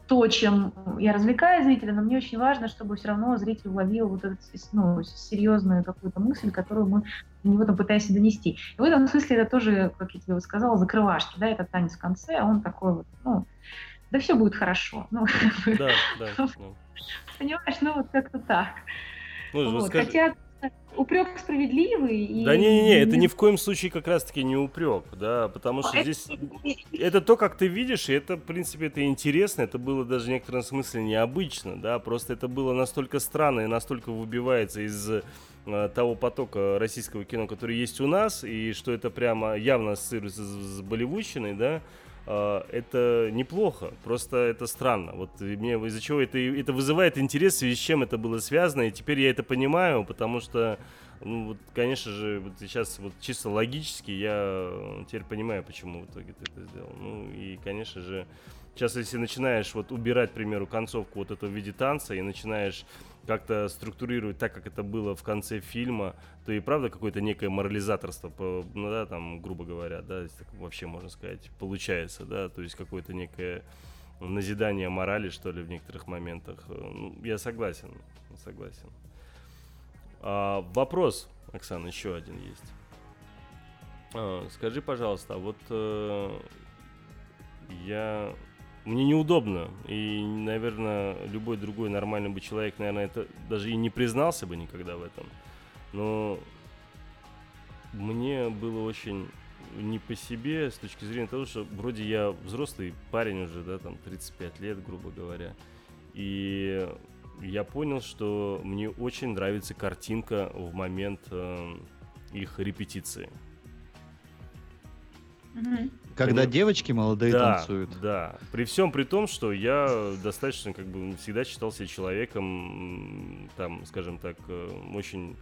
то, чем я развлекаю зрителя, но мне очень важно, чтобы все равно зритель уловил вот эту, ну, серьезную какую-то мысль, которую мы до него там пытаемся донести. И в этом смысле это тоже, как я тебе вот сказала, закрывашки, да, это танец в конце, а он такой вот, ну, да все будет хорошо. Ну, да, да. Понимаешь, ну вот как-то так. Вот, хотя... Упрек справедливый. И... Да не-не-не, это ни в коем случае как раз-таки не упрек, да, потому что здесь это то, как ты видишь, и это, в принципе, это интересно, это было даже в некотором смысле необычно, да, просто это было настолько странно и настолько выбивается из того потока российского кино, который есть у нас, и что это прямо явно ассоциируется с болливудщиной, да. Это неплохо, просто это странно. Вот мне из-за чего это вызывает интерес, в связи с чем это было связано, и теперь я это понимаю, потому что, ну, вот, конечно же, вот сейчас вот чисто логически я теперь понимаю, почему в итоге ты это сделал. Ну и, конечно же, сейчас если начинаешь вот убирать, к примеру, концовку вот этого в виде танца и начинаешь как-то структурировать так, как это было в конце фильма, то и правда какое-то некое морализаторство, ну да, там, грубо говоря, да, так вообще можно сказать, получается, да, то есть какое-то некое назидание морали, что ли, в некоторых моментах. Ну, я согласен. Вопрос, Оксана, еще один есть. Скажи, пожалуйста, вот мне неудобно, и, наверное, любой другой нормальный бы человек, наверное, это даже и не признался бы никогда в этом, но мне было очень не по себе с точки зрения того, что вроде я взрослый парень уже, да, там, 35 лет, грубо говоря, и я понял, что мне очень нравится картинка в момент их репетиции. Когда девочки молодые танцуют. Да, при всем при том, что я достаточно, как бы, всегда считал себя человеком, там, скажем так, очень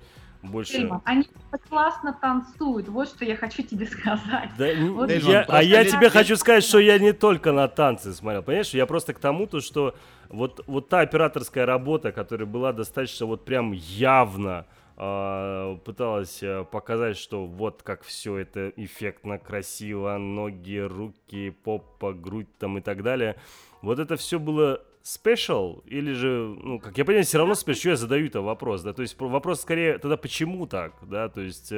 больше. Тельман, они классно танцуют, вот что я хочу тебе сказать. Да, вот. Тельман, я тебе хочу сказать, что я не только на танцы смотрел, понимаешь? Я просто к тому-то, что вот та операторская работа, которая была достаточно вот прям явно пыталась показать, что вот как все это эффектно, красиво, ноги, руки, попа, грудь там и так далее. Вот это все было... Спешл, или же, ну, как я понимаю, все равно спешл, я задаю-то вопрос, да, то есть вопрос скорее тогда почему так, да, то есть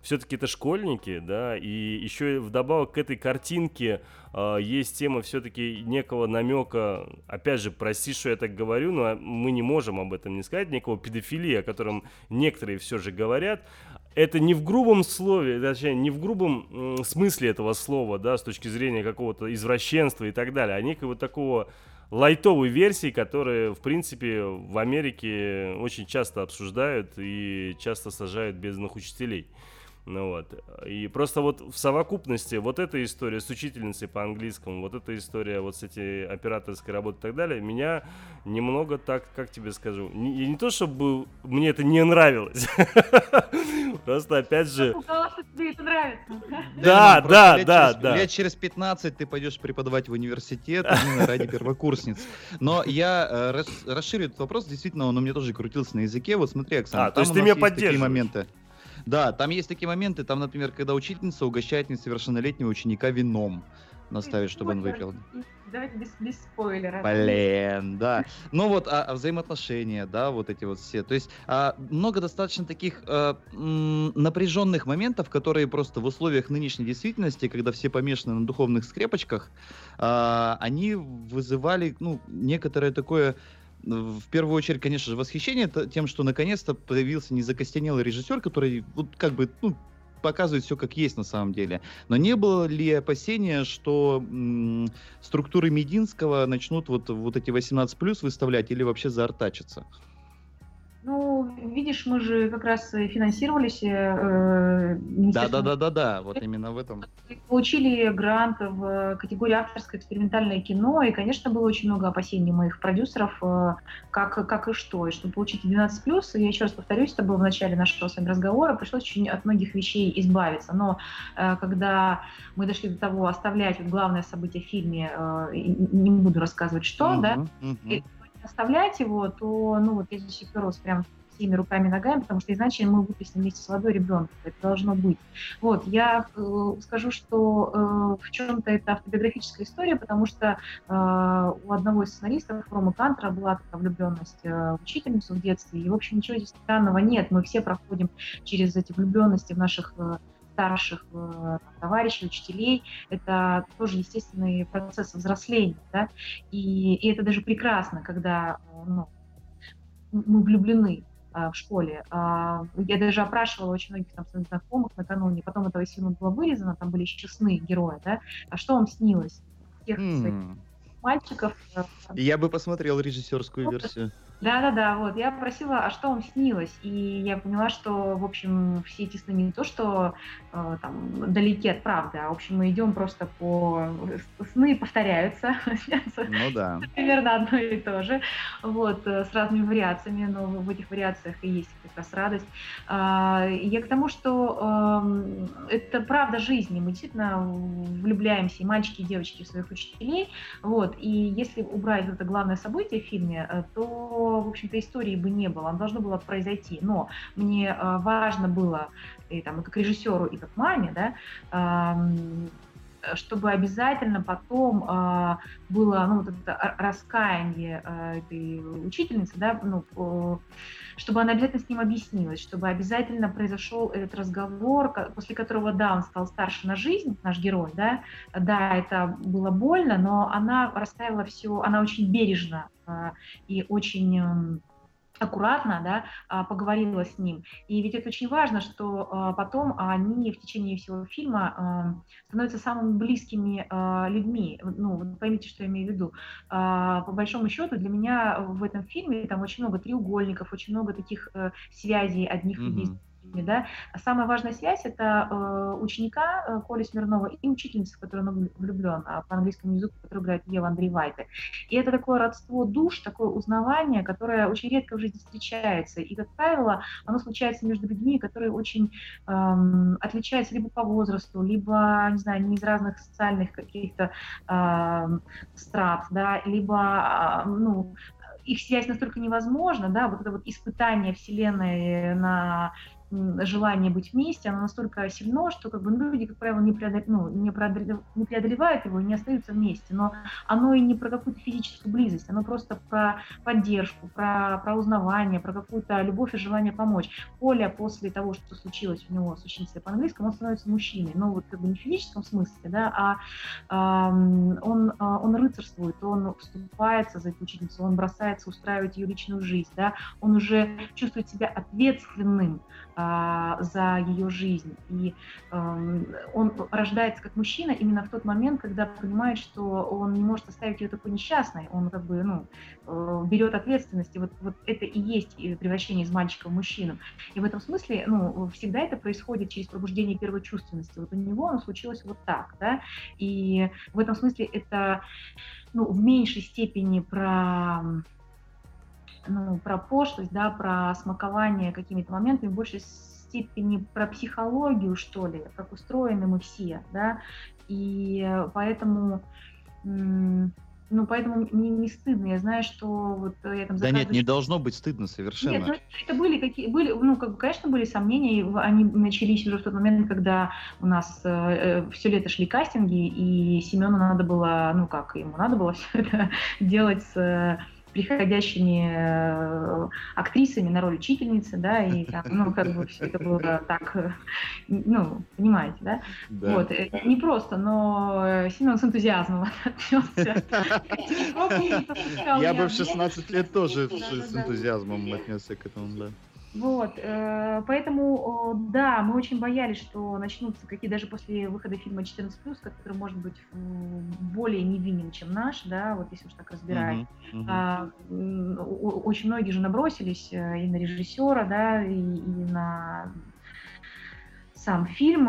все-таки это школьники, да, и еще вдобавок к этой картинке есть тема все-таки некого намека, опять же, прости, что я так говорю, но мы не можем об этом не сказать, некого педофилии, о котором некоторые все же говорят. Это не в грубом слове, точнее, не в грубом смысле этого слова, да, с точки зрения какого-то извращенства и так далее, а некого такого... лайтовой версии, которые, в принципе, в Америке очень часто обсуждают и часто сажают бедных учителей. Ну вот. И просто вот в совокупности вот эта история с учительницей по английскому, вот эта история вот с этой операторской работой и так далее, меня немного так, как тебе скажу, не то чтобы мне это не нравилось, просто опять же... Да. Лет через 15 ты пойдешь преподавать в университет именно ради первокурсниц. Но я расширю этот вопрос, действительно, он у меня тоже крутился на языке. Вот смотри, Оксана, там у нас есть такие моменты. Да, там есть такие моменты, там, например, когда учительница угощает несовершеннолетнего ученика вином, наставит, чтобы он выпил. Давайте без спойлеров. Блин, да. Ну вот, взаимоотношения, да, вот эти вот все. То есть много достаточно таких напряженных моментов, которые просто в условиях нынешней действительности, когда все помешаны на духовных скрепочках, они вызывали, ну, некоторое такое... В первую очередь, конечно же, восхищение тем, что наконец-то появился незакостенелый режиссер, который вот как бы показывает все как есть на самом деле. Но не было ли опасения, что структуры Мединского начнут вот эти 18+ выставлять или вообще заортачиться? Ну, видишь, мы же как раз и финансировались. Да, вот именно в этом. Получили грант в категории авторское экспериментальное кино, и, конечно, было очень много опасений моих продюсеров, как и что. И чтобы получить 12+, я еще раз повторюсь, это было в начале нашего с вами разговора, пришлось очень от многих вещей избавиться. Но когда мы дошли до того, оставлять главное событие в фильме, не буду рассказывать что, оставлять его, то, я здесь уперлась прям всеми руками и ногами, потому что иначе мы выпустим вместе с водой ребенка. Это должно быть. Вот, я скажу, что в чем-то это автобиографическая история, потому что у одного из сценаристов, Рома Кантера, была такая влюбленность в учительницу в детстве, и, в общем, ничего здесь странного нет. Мы все проходим через эти влюбленности в наших старших товарищей, учителей, это тоже естественный процесс взросления, да, и это даже прекрасно, когда мы влюблены в школе. Я даже опрашивала очень многих там своих знакомых накануне, потом этого фильма было вырезано, там были еще сны героя, да, а что вам снилось? Всех своих мальчиков. Я бы посмотрел режиссерскую версию. Да, вот, я просила, а что вам снилось, и я поняла, что, в общем, все эти сны не то, что там далеки от правды, а, в общем, мы идем просто по... Сны повторяются, примерно одно и то же, вот, с разными вариациями, но в этих вариациях и есть как раз радость. Я к тому, что это правда жизни, мы действительно влюбляемся, и мальчики, и девочки, в своих учителей, вот, и если убрать это главное событие в фильме, то, в общем-то, истории бы не было, оно должно было произойти. Но мне важно было, и как режиссеру, и как маме, да, чтобы обязательно потом было это раскаяние этой учительницы, да, чтобы она обязательно с ним объяснилась, чтобы обязательно произошел этот разговор, после которого, да, он стал старше на жизнь, наш герой, да, это было больно, но она расставила все, она очень бережно и очень аккуратно, да, поговорила с ним. И ведь это очень важно, что потом они в течение всего фильма становятся самыми близкими людьми. Вы поймите, что я имею в виду. По большому счету, для меня в этом фильме там очень много треугольников, очень много таких связей одних людей. да. Самая важная связь — это ученика Коли Смирнова и учительница, в которую он влюблен, по английскому языку, которую играет Ева Андрей Вайта. И это такое родство душ, такое узнавание, которое очень редко в жизни встречается. И, как правило, оно случается между людьми, которые очень отличаются либо по возрасту, либо, не знаю, не из разных социальных каких-то страт, да, либо, ну, их связь настолько невозможна, да, вот это вот испытание Вселенной на желание быть вместе, оно настолько сильно, что как бы люди, как правило, не преодолевают его и не остаются вместе. Но оно и не про какую-то физическую близость, оно просто про поддержку, про узнавание, про какую-то любовь и желание помочь. Коля после того, что случилось у него с ученицей по-английскому, он становится мужчиной, но вот как бы не в физическом смысле, да, а он рыцарствует, он вступается за эту ученицу, он бросается устраивать ее личную жизнь, да, он уже чувствует себя ответственным за ее жизнь. И он рождается как мужчина именно в тот момент, когда понимает, что он не может оставить ее такой несчастной, он как бы, ну, берет ответственность, и вот это и есть превращение из мальчика в мужчину. И в этом смысле, ну, всегда это происходит через пробуждение первой чувственности. Вот у него оно случилось вот так, да, и в этом смысле это, ну, в меньшей степени про пошлость, да, про смакование какими-то моментами, в большей степени про психологию, что ли, как устроены мы все, да, и поэтому, ну, поэтому мне не стыдно, я знаю, что вот я там... Да нет, не должно быть стыдно совершенно. Нет, ну, это были, ну, как бы, конечно, были сомнения, и они начались уже в тот момент, когда у нас все лето шли кастинги, и Семену надо было, ну, как, ему надо было все это делать с приходящими актрисами на роль учительницы, да, и там, ну, как бы все это было так, ну, понимаете, да? Да. Вот, не просто, но Семен с энтузиазмом отнесся. Я бы в 16 лет тоже с энтузиазмом отнесся к этому, да. Вот, поэтому, да, мы очень боялись, что начнутся какие, даже после выхода фильма «14+», который, может быть, более невинен, чем наш, да, вот если уж так разбирать. Очень многие же набросились и на режиссера, да, и на сам фильм,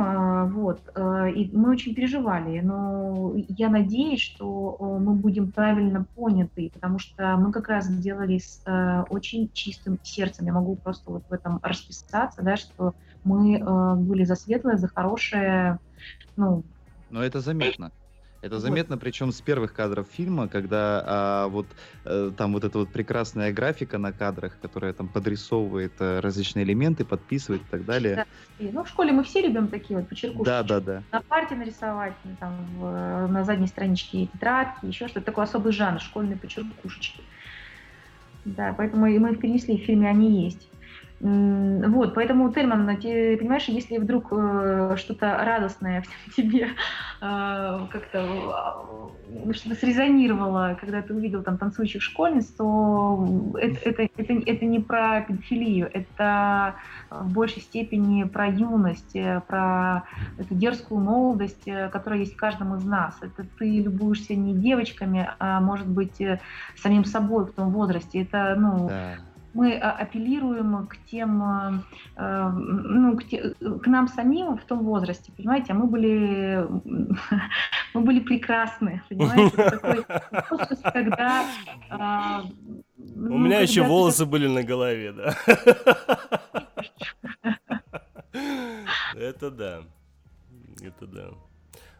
вот, и мы очень переживали, но я надеюсь, что мы будем правильно поняты, потому что мы как раз делали с очень чистым сердцем, я могу просто вот в этом расписаться, да, что мы были за светлое, за хорошее, ну... Но это заметно. Это заметно, причем с первых кадров фильма, когда там вот эта вот прекрасная графика на кадрах, которая там подрисовывает различные элементы, подписывает и так далее. Да. И, ну, в школе мы все любим такие вот подчеркушки. Да, да, да. На парте нарисовать, там, на задней страничке тетрадки, еще что-то. Такой особый жанр, школьные подчеркушечки. Да, поэтому и мы их перенесли, в фильме они есть. Вот, поэтому, Тельман, ты понимаешь, если вдруг что-то радостное в тебе как-то что-то срезонировало, когда ты увидел там танцующих школьниц, то это не про педофилию, это в большей степени про юность, про эту дерзкую молодость, которая есть в каждом из нас. Это ты любуешься не девочками, а, может быть, самим собой в том возрасте. Это, ну... Да. Мы апеллируем к тем, ну, к нам самим в том возрасте, понимаете, а мы были прекрасны, понимаете, такой возраст, когда... У меня еще волосы были на голове, да. Это да, это да.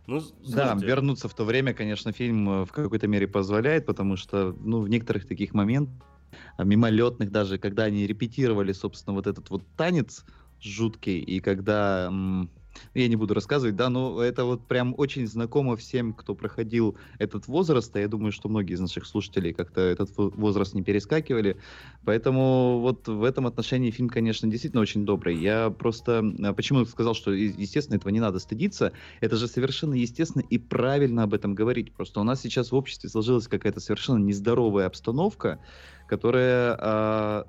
Ну, да, вернуться в то время, конечно, фильм в какой-то мере позволяет, потому что, ну, в некоторых таких моментах, мимолетных даже, когда они репетировали, собственно, вот этот вот танец жуткий, и когда, я не буду рассказывать, да, но это вот прям очень знакомо всем, кто проходил этот возраст, а я думаю, что многие из наших слушателей как-то этот возраст не перескакивали, поэтому вот в этом отношении фильм, конечно, действительно очень добрый. Я просто почему сказал, что, естественно, этого не надо стыдиться, это же совершенно естественно и правильно об этом говорить, просто у нас сейчас в обществе сложилась какая-то совершенно нездоровая обстановка, которая,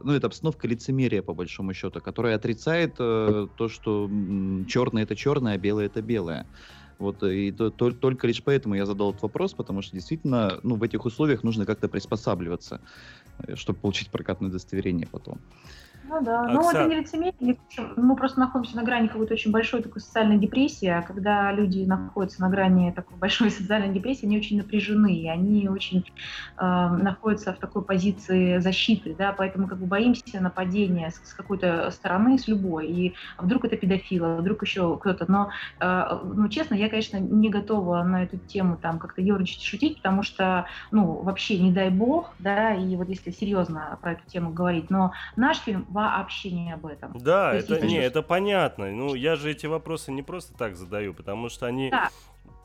ну, это обстановка лицемерия, по большому счету, которая отрицает то, что черное — это черное, а белое — это белое. Вот, и только лишь поэтому я задал этот вопрос, потому что действительно, ну, в этих условиях нужно как-то приспосабливаться, чтобы получить прокатное удостоверение потом. Ну да, ну это не лицемерие, мы просто находимся на грани какой-то очень большой такой социальной депрессии, а когда люди находятся на грани такой большой социальной депрессии, они очень напряжены, и они очень находятся в такой позиции защиты, да, поэтому как бы боимся нападения с какой-то стороны, с любой, и вдруг это педофилы, вдруг еще кто-то, но, ну, честно, я, конечно, не готова на эту тему там как-то ерничать, шутить, потому что, ну, вообще, не дай бог, да, и вот если серьезно про эту тему говорить, но наш фильм вообще не об этом. Да, то это есть, не, это понятно. Ну, я же эти вопросы не просто так задаю, потому что они да.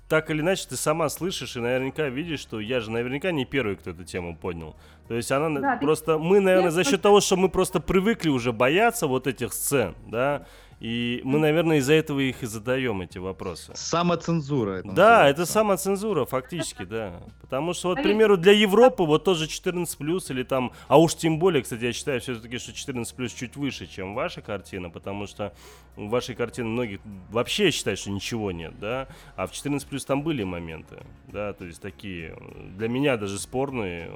Так или иначе ты сама слышишь и наверняка видишь, что я же наверняка не первый, кто эту тему поднял. То есть она да, просто мы, наверное, за счет того, что мы просто привыкли уже бояться вот этих сцен, да. И мы, наверное, из-за этого их и задаем эти вопросы. Самоцензура. Это да, называется. Это самоцензура, фактически, да. Потому что, вот, к примеру, для Европы вот тоже 14+, или там, а уж тем более, кстати, я считаю все-таки, что 14+ чуть выше, чем ваша картина, потому что в вашей картине многие вообще считают, что ничего нет, да. А в 14+ там были моменты, да, то есть такие, для меня даже спорные,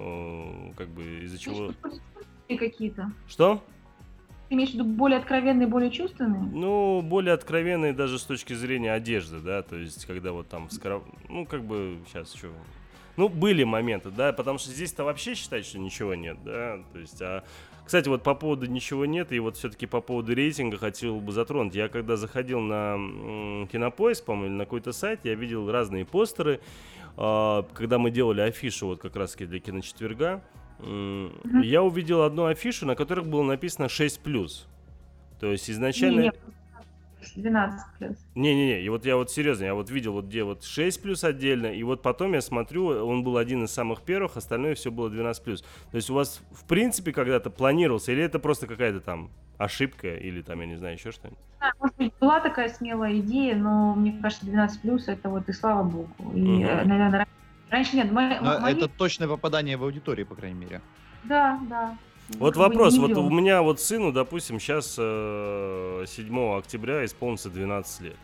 как бы из-за чего... Какие-то. Что? Ты имеешь в виду более откровенные, более чувственные? Ну, более откровенные даже с точки зрения одежды, да, то есть, когда вот там, ну, как бы, сейчас еще... Ну, были моменты, да, потому что здесь-то вообще считать, что ничего нет, да, то есть, а... Кстати, вот по поводу ничего нет, и вот все-таки по поводу рейтинга хотел бы затронуть. Я когда заходил на Кинопоиск, по-моему, или на какой-то сайт, я видел разные постеры, когда мы делали афишу вот как раз-таки для Киночетверга. Я увидел одну афишу, на которой было написано 6+. То есть изначально... Нет, 12+. Не-не-не, и вот я вот серьезно, я вот видел, вот где вот 6+ отдельно, и вот потом я смотрю, он был один из самых первых, остальное все было 12+. То есть у вас в принципе когда-то планировался, или это просто какая-то там ошибка, или там, я не знаю, еще что-нибудь? Да, может быть, была такая смелая идея, но мне кажется, 12+, это вот и слава богу. И, наверное, раньше нет. Это точное попадание в аудиторию, по крайней мере. Да, да. Вот вопрос. Вот у меня вот сыну, допустим, сейчас 7 октября исполнится 12 лет.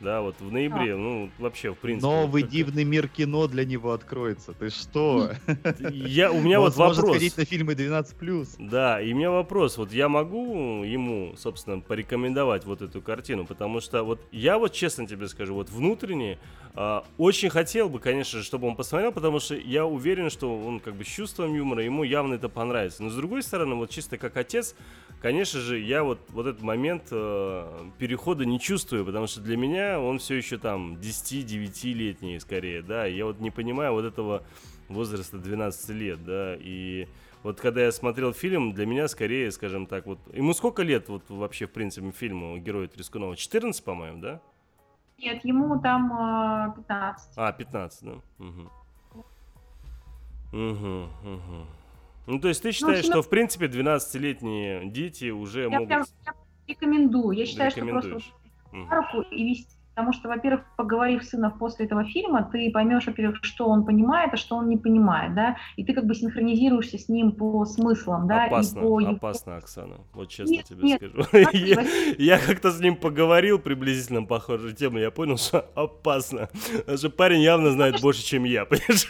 Да, вот в ноябре, да. Ну, вообще, в принципе... Новый дивный мир кино для него откроется. Ты что? У меня вот вопрос. Возможно сходить на фильмы 12+. Да, и у меня вопрос. Вот я могу ему, собственно, порекомендовать вот эту картину? Потому что вот я вот честно тебе скажу, вот внутренне очень хотел бы, конечно же, чтобы он посмотрел, потому что я уверен, что он как бы с чувством юмора, ему явно это понравится. Но с другой стороны, вот чисто как отец, конечно же, я вот этот момент перехода не чувствую, потому что для меня он все еще там 10-9-летний скорее, да, я вот не понимаю вот этого возраста 12 лет, да, и вот когда я смотрел фильм, для меня скорее, скажем так, вот, ему сколько лет вот вообще в принципе фильму героя Трискунова, 14, по-моему, да? Нет, ему там 15. А, 15, да, угу. Ну, то есть ты считаешь, что в принципе 12-летние дети уже могут... Я рекомендую, я считаю, что просто... руку и вести, потому что, во-первых, поговорив с сыном после этого фильма, ты поймешь, во-первых, что он понимает, а что он не понимает, да, и ты как бы синхронизируешься с ним по смыслам, да. Опасно, и по... опасно, Оксана, вот честно тебе скажу. Я как-то с ним поговорил приблизительно похожую тему, я понял, что опасно, потому что парень явно знает больше, чем я, понимаешь?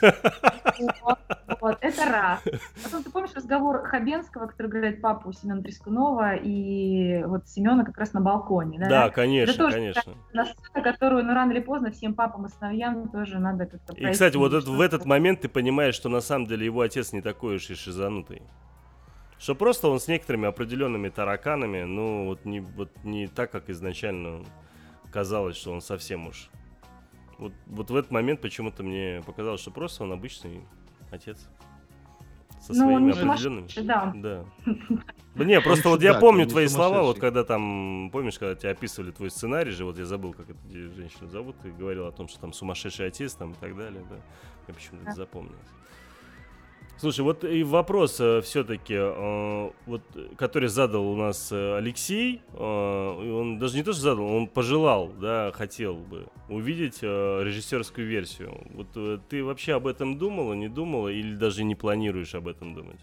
Вот, это раз. Потом ты помнишь разговор Хабенского, который играет папу Семёна Трисканова и вот Семёна как раз на балконе, да? Да, конечно, тоже, конечно. На сцену, которую, ну, рано или поздно всем папам и сыновьям тоже надо как-то пройти. И, кстати, вот в этот момент ты понимаешь, что на самом деле его отец не такой уж и шизанутый. Что просто он с некоторыми определенными тараканами, ну, вот не так, как изначально казалось, что он совсем уж... Вот в этот момент почему-то мне показалось, что просто он обычный... отец со своими определенными. Да. Не, просто вот я помню твои слова, вот когда там, помнишь, когда тебя описывали твой сценарий же, вот я забыл, как эту женщину зовут, ты говорил о том, что там сумасшедший отец там и так далее, да. Я почему-то это запомнил. Слушай, вот и вопрос все-таки, вот, который задал у нас Алексей, он даже не то, что задал, он пожелал, да, хотел бы увидеть режиссерскую версию. Вот ты вообще об этом думала, не думала или даже не планируешь об этом думать?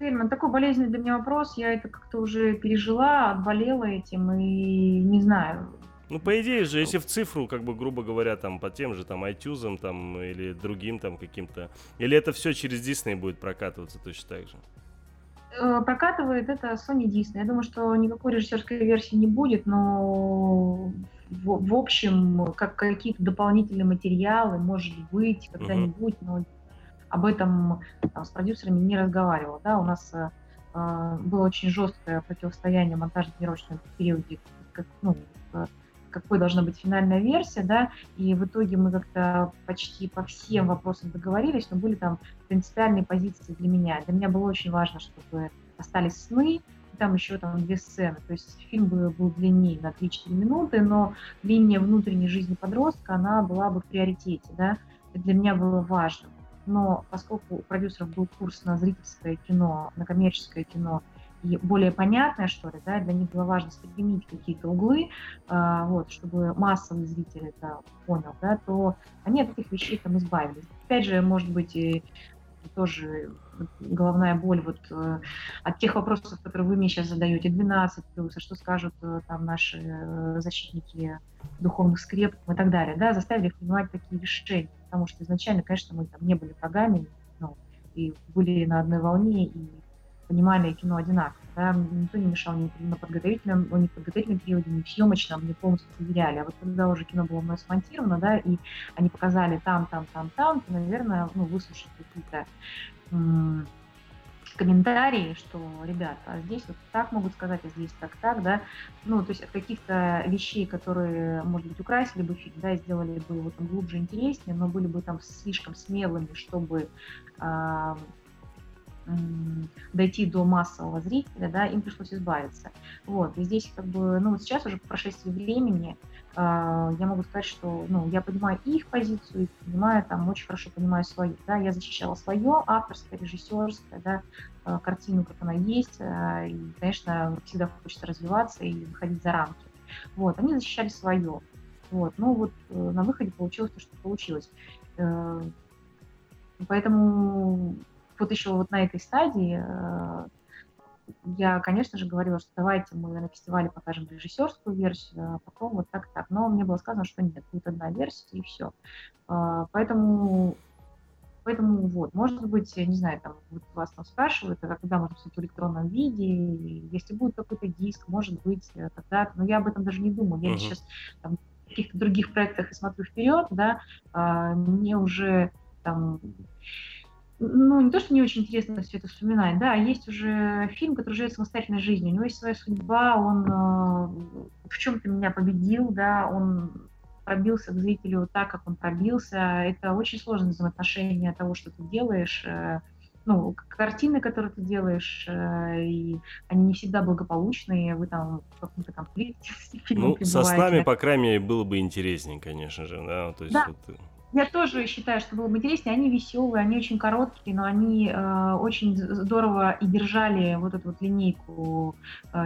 Тельман, такой болезненный для меня вопрос, я это как-то уже пережила, отболела этим и не знаю. Ну, по идее же, если в цифру, как бы, грубо говоря, там, по тем же, там, iTunes, там, или другим, там, каким-то... Или это все через Disney будет прокатываться точно так же? прокатывает это Sony Disney. Я думаю, что никакой режиссерской версии не будет, но в общем, как какие-то дополнительные материалы, может быть, когда-нибудь, но об этом там, с продюсерами не разговаривала. Да? У нас было очень жесткое противостояние в монтажно-тренировочном периоде, какой должна быть финальная версия, да, и в итоге мы как-то почти по всем вопросам договорились, но были там принципиальные позиции для меня. Для меня было очень важно, чтобы остались сны, и там еще там 2 сцены, то есть фильм был длиннее на 3-4 минуты, но линия внутренней жизни подростка, она была бы в приоритете, да, это для меня было важно. Но поскольку у продюсеров был курс на зрительское кино, на коммерческое кино, и более понятное, что ли, да, для них было важно стремить какие-то углы, вот, чтобы массовый зритель это понял, да, то они от этих вещей там избавились. Опять же, может быть, и тоже головная боль вот от тех вопросов, которые вы мне сейчас задаете, 12+, а что скажут там наши защитники духовных скреп и так далее, да, заставили их принимать такие решения, потому что изначально, конечно, мы там не были врагами, ну, и были на одной волне, и понимали кино одинаково, да? Никто не мешал ни на подготовительном периоде, ни в съемочном, мне полностью доверяли. А вот когда уже кино было мной смонтировано, да, и они показали там, то, наверное, ну, выслушали какие-то комментарии, что, ребят, а здесь вот так могут сказать, а здесь так, да, ну, то есть от каких-то вещей, которые, может быть, украсили бы фильм, да, сделали бы его там глубже, интереснее, но были бы там слишком смелыми, чтобы дойти до массового зрителя, да, им пришлось избавиться. Вот, и здесь как бы, ну, вот сейчас уже по прошествии времени я могу сказать, что, ну, я понимаю их позицию, их понимаю, там, очень хорошо понимаю свою, да, я защищала свое, авторское, режиссерское, да, картину, как она есть, и, конечно, всегда хочется развиваться и выходить за рамки. Вот, они защищали свое. Вот, ну, вот на выходе получилось то, что получилось. Поэтому вот еще вот на этой стадии я, конечно же, говорила, что давайте мы на фестивале покажем режиссерскую версию, а потом вот так. Но мне было сказано, что нет, будет одна версия и все. Поэтому вот, может быть, я не знаю, там вот вас там спрашивают, а когда можно все в электронном виде, если будет какой-то диск, может быть, тогда. Но я об этом даже не думаю. Я сейчас там, в каких-то других проектах и смотрю вперед, да, мне уже там. Ну, не то, что не очень интересно все это вспоминать, да, есть уже фильм, который живет самостоятельной жизнью, у него есть своя судьба, он в чем-то меня победил, да, он пробился к зрителю так, как он пробился, это очень сложное взаимоотношение того, что ты делаешь, ну, картины, которые ты делаешь, и они не всегда благополучные, вы там в каком-то конфликте с фильмом пребываете. Ну, со снами, по крайней мере, было бы интереснее, конечно же, да, то есть да. Вот... Я тоже считаю, что было бы интереснее. Они веселые, они очень короткие, но они очень здорово и держали вот эту вот линейку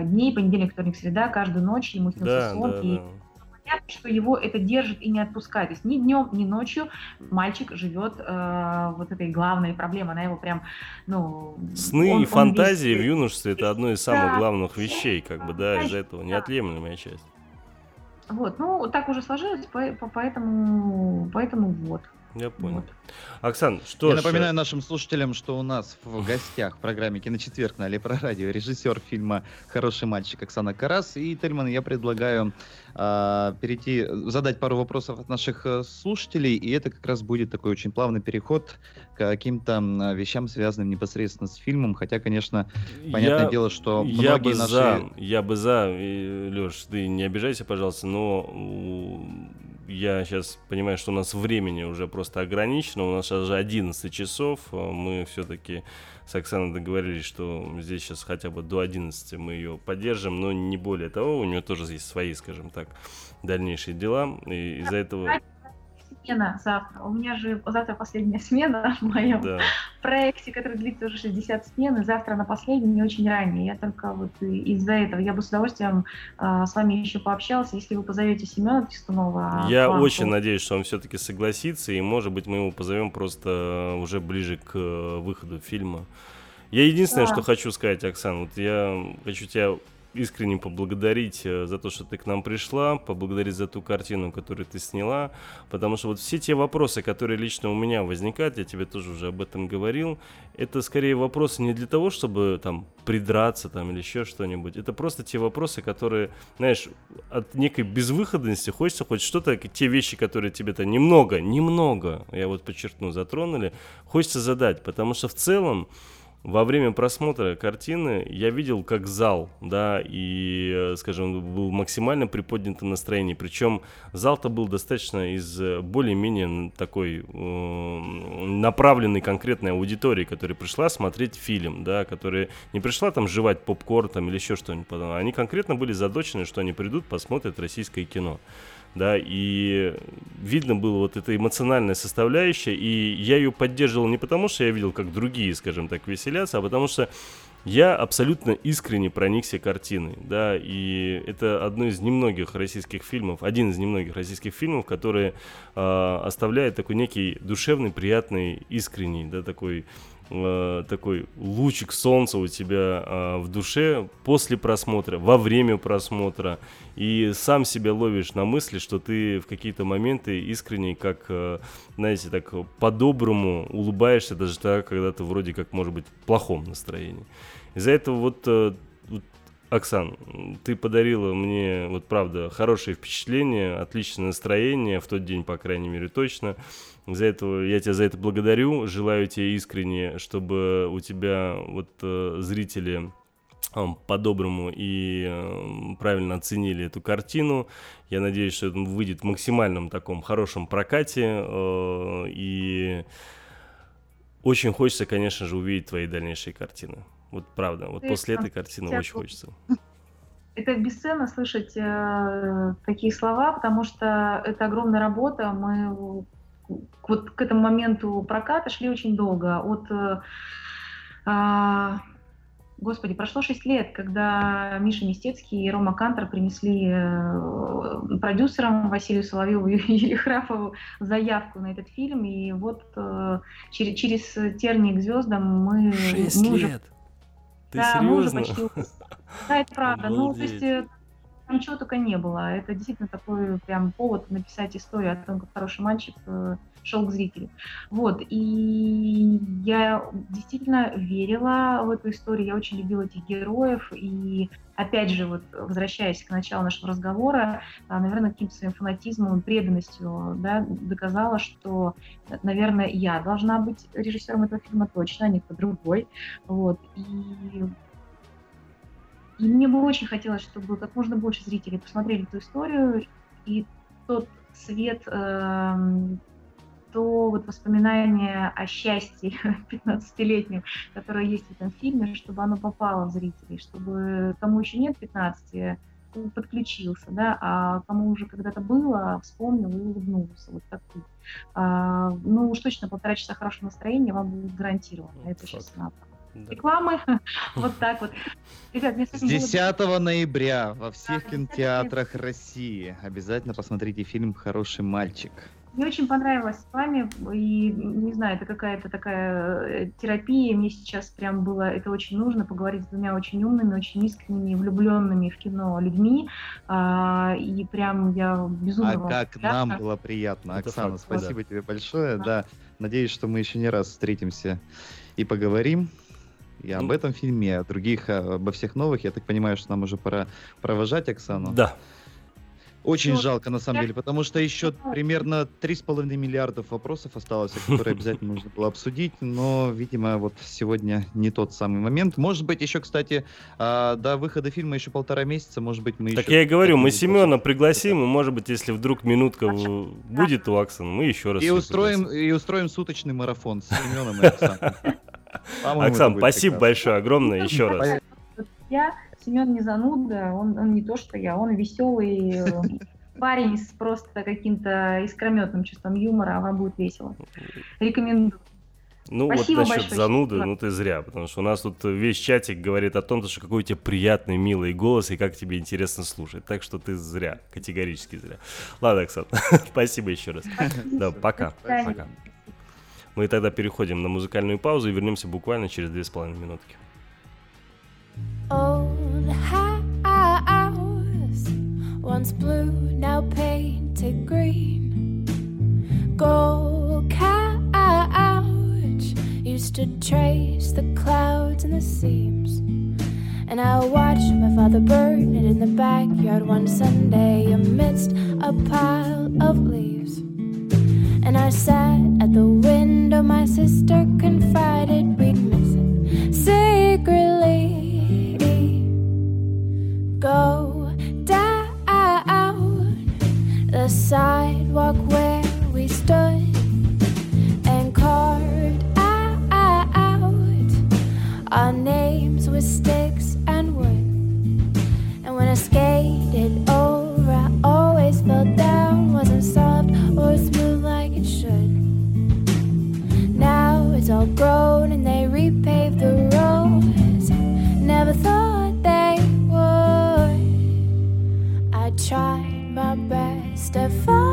дней, понедельник, вторник, среда, каждую ночь ему снился сон. Да, и понятно, что его это держит и не отпускает. То есть ни днем, ни ночью мальчик живет вот этой главной проблемой. Она его прям, ну... Сны и фантазии весь... в юношестве — это одно из самых главных вещей, как бы, да, из-за этого неотъемлемая часть. Вот, ну, так уже сложилось, поэтому вот. Я понял. Вот. Оксан, что ж... Я напоминаю нашим слушателям, что у нас в гостях в программе «КиноЧетверг» на Лепрорадио режиссер фильма «Хороший мальчик» Оксана Карас. И, Тельман, я предлагаю задать пару вопросов от наших слушателей, и это как раз будет такой очень плавный переход к каким-то вещам, связанным непосредственно с фильмом, хотя, конечно, понятное дело, что многие наши... Лёш, ты не обижайся, пожалуйста, но я сейчас понимаю, что у нас времени уже просто ограничено, у нас сейчас же 11 часов, мы все-таки с Оксаной договорились, что здесь сейчас хотя бы до 11 мы ее поддержим, но не более того, у нее тоже есть свои, скажем так, дальнейшие дела, и из-за этого... Смена завтра. У меня же завтра последняя смена в моем проекте, который длится уже 60 смен, и завтра она последняя, не очень ранняя. Я только вот из-за этого. Я бы с удовольствием с вами еще пообщался, если вы позовете Семёна Трисканова. Я очень надеюсь, что он все-таки согласится, и, может быть, мы его позовем просто уже ближе к выходу фильма. Я единственное, что хочу сказать, Оксан, вот я хочу тебя искренне поблагодарить за то, что ты к нам пришла, поблагодарить за ту картину, которую ты сняла, потому что вот все те вопросы, которые лично у меня возникают, я тебе тоже уже об этом говорил, это скорее вопросы не для того, чтобы там придраться там, или еще что-нибудь, это просто те вопросы, которые, знаешь, от некой безвыходности хочется хоть что-то, те вещи, которые тебе-то немного, я вот подчеркну, затронули, хочется задать, потому что в целом во время просмотра картины я видел, как зал, да, и, скажем, был в максимально приподнятом настроении. Причем зал-то был достаточно из более-менее такой направленной конкретной аудитории, которая пришла смотреть фильм, да, которая не пришла там жевать попкорн там, или еще что-нибудь. Они конкретно были задочены, что они придут, посмотрят российское кино. Да, и видно было вот эта эмоциональная составляющая, и я ее поддерживал не потому, что я видел, как другие, скажем так, веселятся, а потому что я абсолютно искренне проникся картиной, да, и это один из немногих российских фильмов, который оставляет такой некий душевный, приятный, искренний, да, такой лучик солнца у тебя в душе после просмотра, во время просмотра, и сам себя ловишь на мысли, что ты в какие-то моменты искренне, как, знаете, так по-доброму улыбаешься, даже тогда, когда ты вроде как, может быть, в плохом настроении. Из-за этого вот Оксан, ты подарила мне, вот правда, хорошие впечатления, отличное настроение, в тот день, по крайней мере, точно. Я тебя за это благодарю, желаю тебе искренне, чтобы у тебя вот зрители по-доброму и правильно оценили эту картину. Я надеюсь, что это выйдет в максимальном таком хорошем прокате, и очень хочется, конечно же, увидеть твои дальнейшие картины. Вот правда, вот после этой картины очень хочется. Это бесценно слышать такие слова, потому что это огромная работа. Мы вот к этому моменту проката шли очень долго. Господи, прошло 6 лет, когда Миша Местецкий и Рома Кантер принесли продюсерам Василию Соловьеву и Юрию Храпову заявку на этот фильм. И вот через тернии к звездам мы... 6 лет? Ты серьезно? Мы уже почти... Да, это правда. Обалдеть. То есть там чего только не было. Это действительно такой прям повод написать историю о том, как хороший мальчик шел к зрителю. Вот. И я действительно верила в эту историю. Я очень любила этих героев. И опять же, вот возвращаясь к началу нашего разговора, наверное, каким-то своим фанатизмом и преданностью, да, доказала, что, наверное, я должна быть режиссером этого фильма точно, а не кто другой. Вот. И мне бы очень хотелось, чтобы как можно больше зрителей посмотрели эту историю, и тот свет, то вот воспоминание о счастье 15-летнем, которое есть в этом фильме, чтобы оно попало в зрителей, чтобы кому еще нет 15, подключился, да, а кому уже когда-то было, вспомнил и улыбнулся. Вот так. Ну уж точно 1,5 часа хорошего настроения вам будет гарантировано. Вот это сейчас надо. Да. Рекламы. Вот так вот. Ребят, мне с 10 ноября во всех кинотеатрах России. Обязательно посмотрите фильм «Хороший мальчик». Мне очень понравилось с вами, и, не знаю, это какая-то такая терапия, мне сейчас прям было это очень нужно, поговорить с двумя очень умными, очень искренними, влюбленными в кино людьми, и прям я безумно вам как приятно. Нам было приятно, это Оксана, факт, спасибо да. тебе большое, да, надеюсь, что мы еще не раз встретимся и поговорим. И об этом фильме, о других, обо всех новых. Я так понимаю, что нам уже пора провожать Оксану. Да. Очень жалко, на самом деле, потому что еще примерно 3,5 миллиардов вопросов осталось, которые обязательно нужно было обсудить, но, видимо, вот сегодня не тот самый момент. Может быть, еще, кстати, до выхода фильма еще 1,5 месяца, может быть, мы еще... Так я и говорю, мы Семена пригласим, и, может быть, если вдруг минутка будет у Оксаны, мы еще раз... И устроим суточный марафон с Семеном и Оксаной. Оксан, спасибо большое, огромное, еще раз. Я, Семен не зануда, он не то, что я, он веселый парень с просто каким-то искрометным чувством юмора, а вам будет весело. Рекомендую. Ну спасибо вот насчет зануды, спасибо. Ну ты зря, потому что у нас тут весь чатик говорит о том, что какой у тебя приятный, милый голос и как тебе интересно слушать. Так что ты зря, категорически зря. Ладно, Оксан, спасибо еще раз. Да, пока. Пока. Мы тогда переходим на музыкальную паузу и вернемся буквально через 2,5 минутки. once blue, now painted green. Gold couch used to trace the clouds and the seams. And I watched my father burn it in the backyard one Sunday amidst a pile of leaves. And I sat at the window, my sister confided we'd miss it secretly. Go down the sidewalk where we stood and carved out our names with sticks and wood. And when I skated over, I always fell down, wasn't soft or smooth like it should. Now it's all grown and they repaved the roads. Never thought they would. I tried my best to find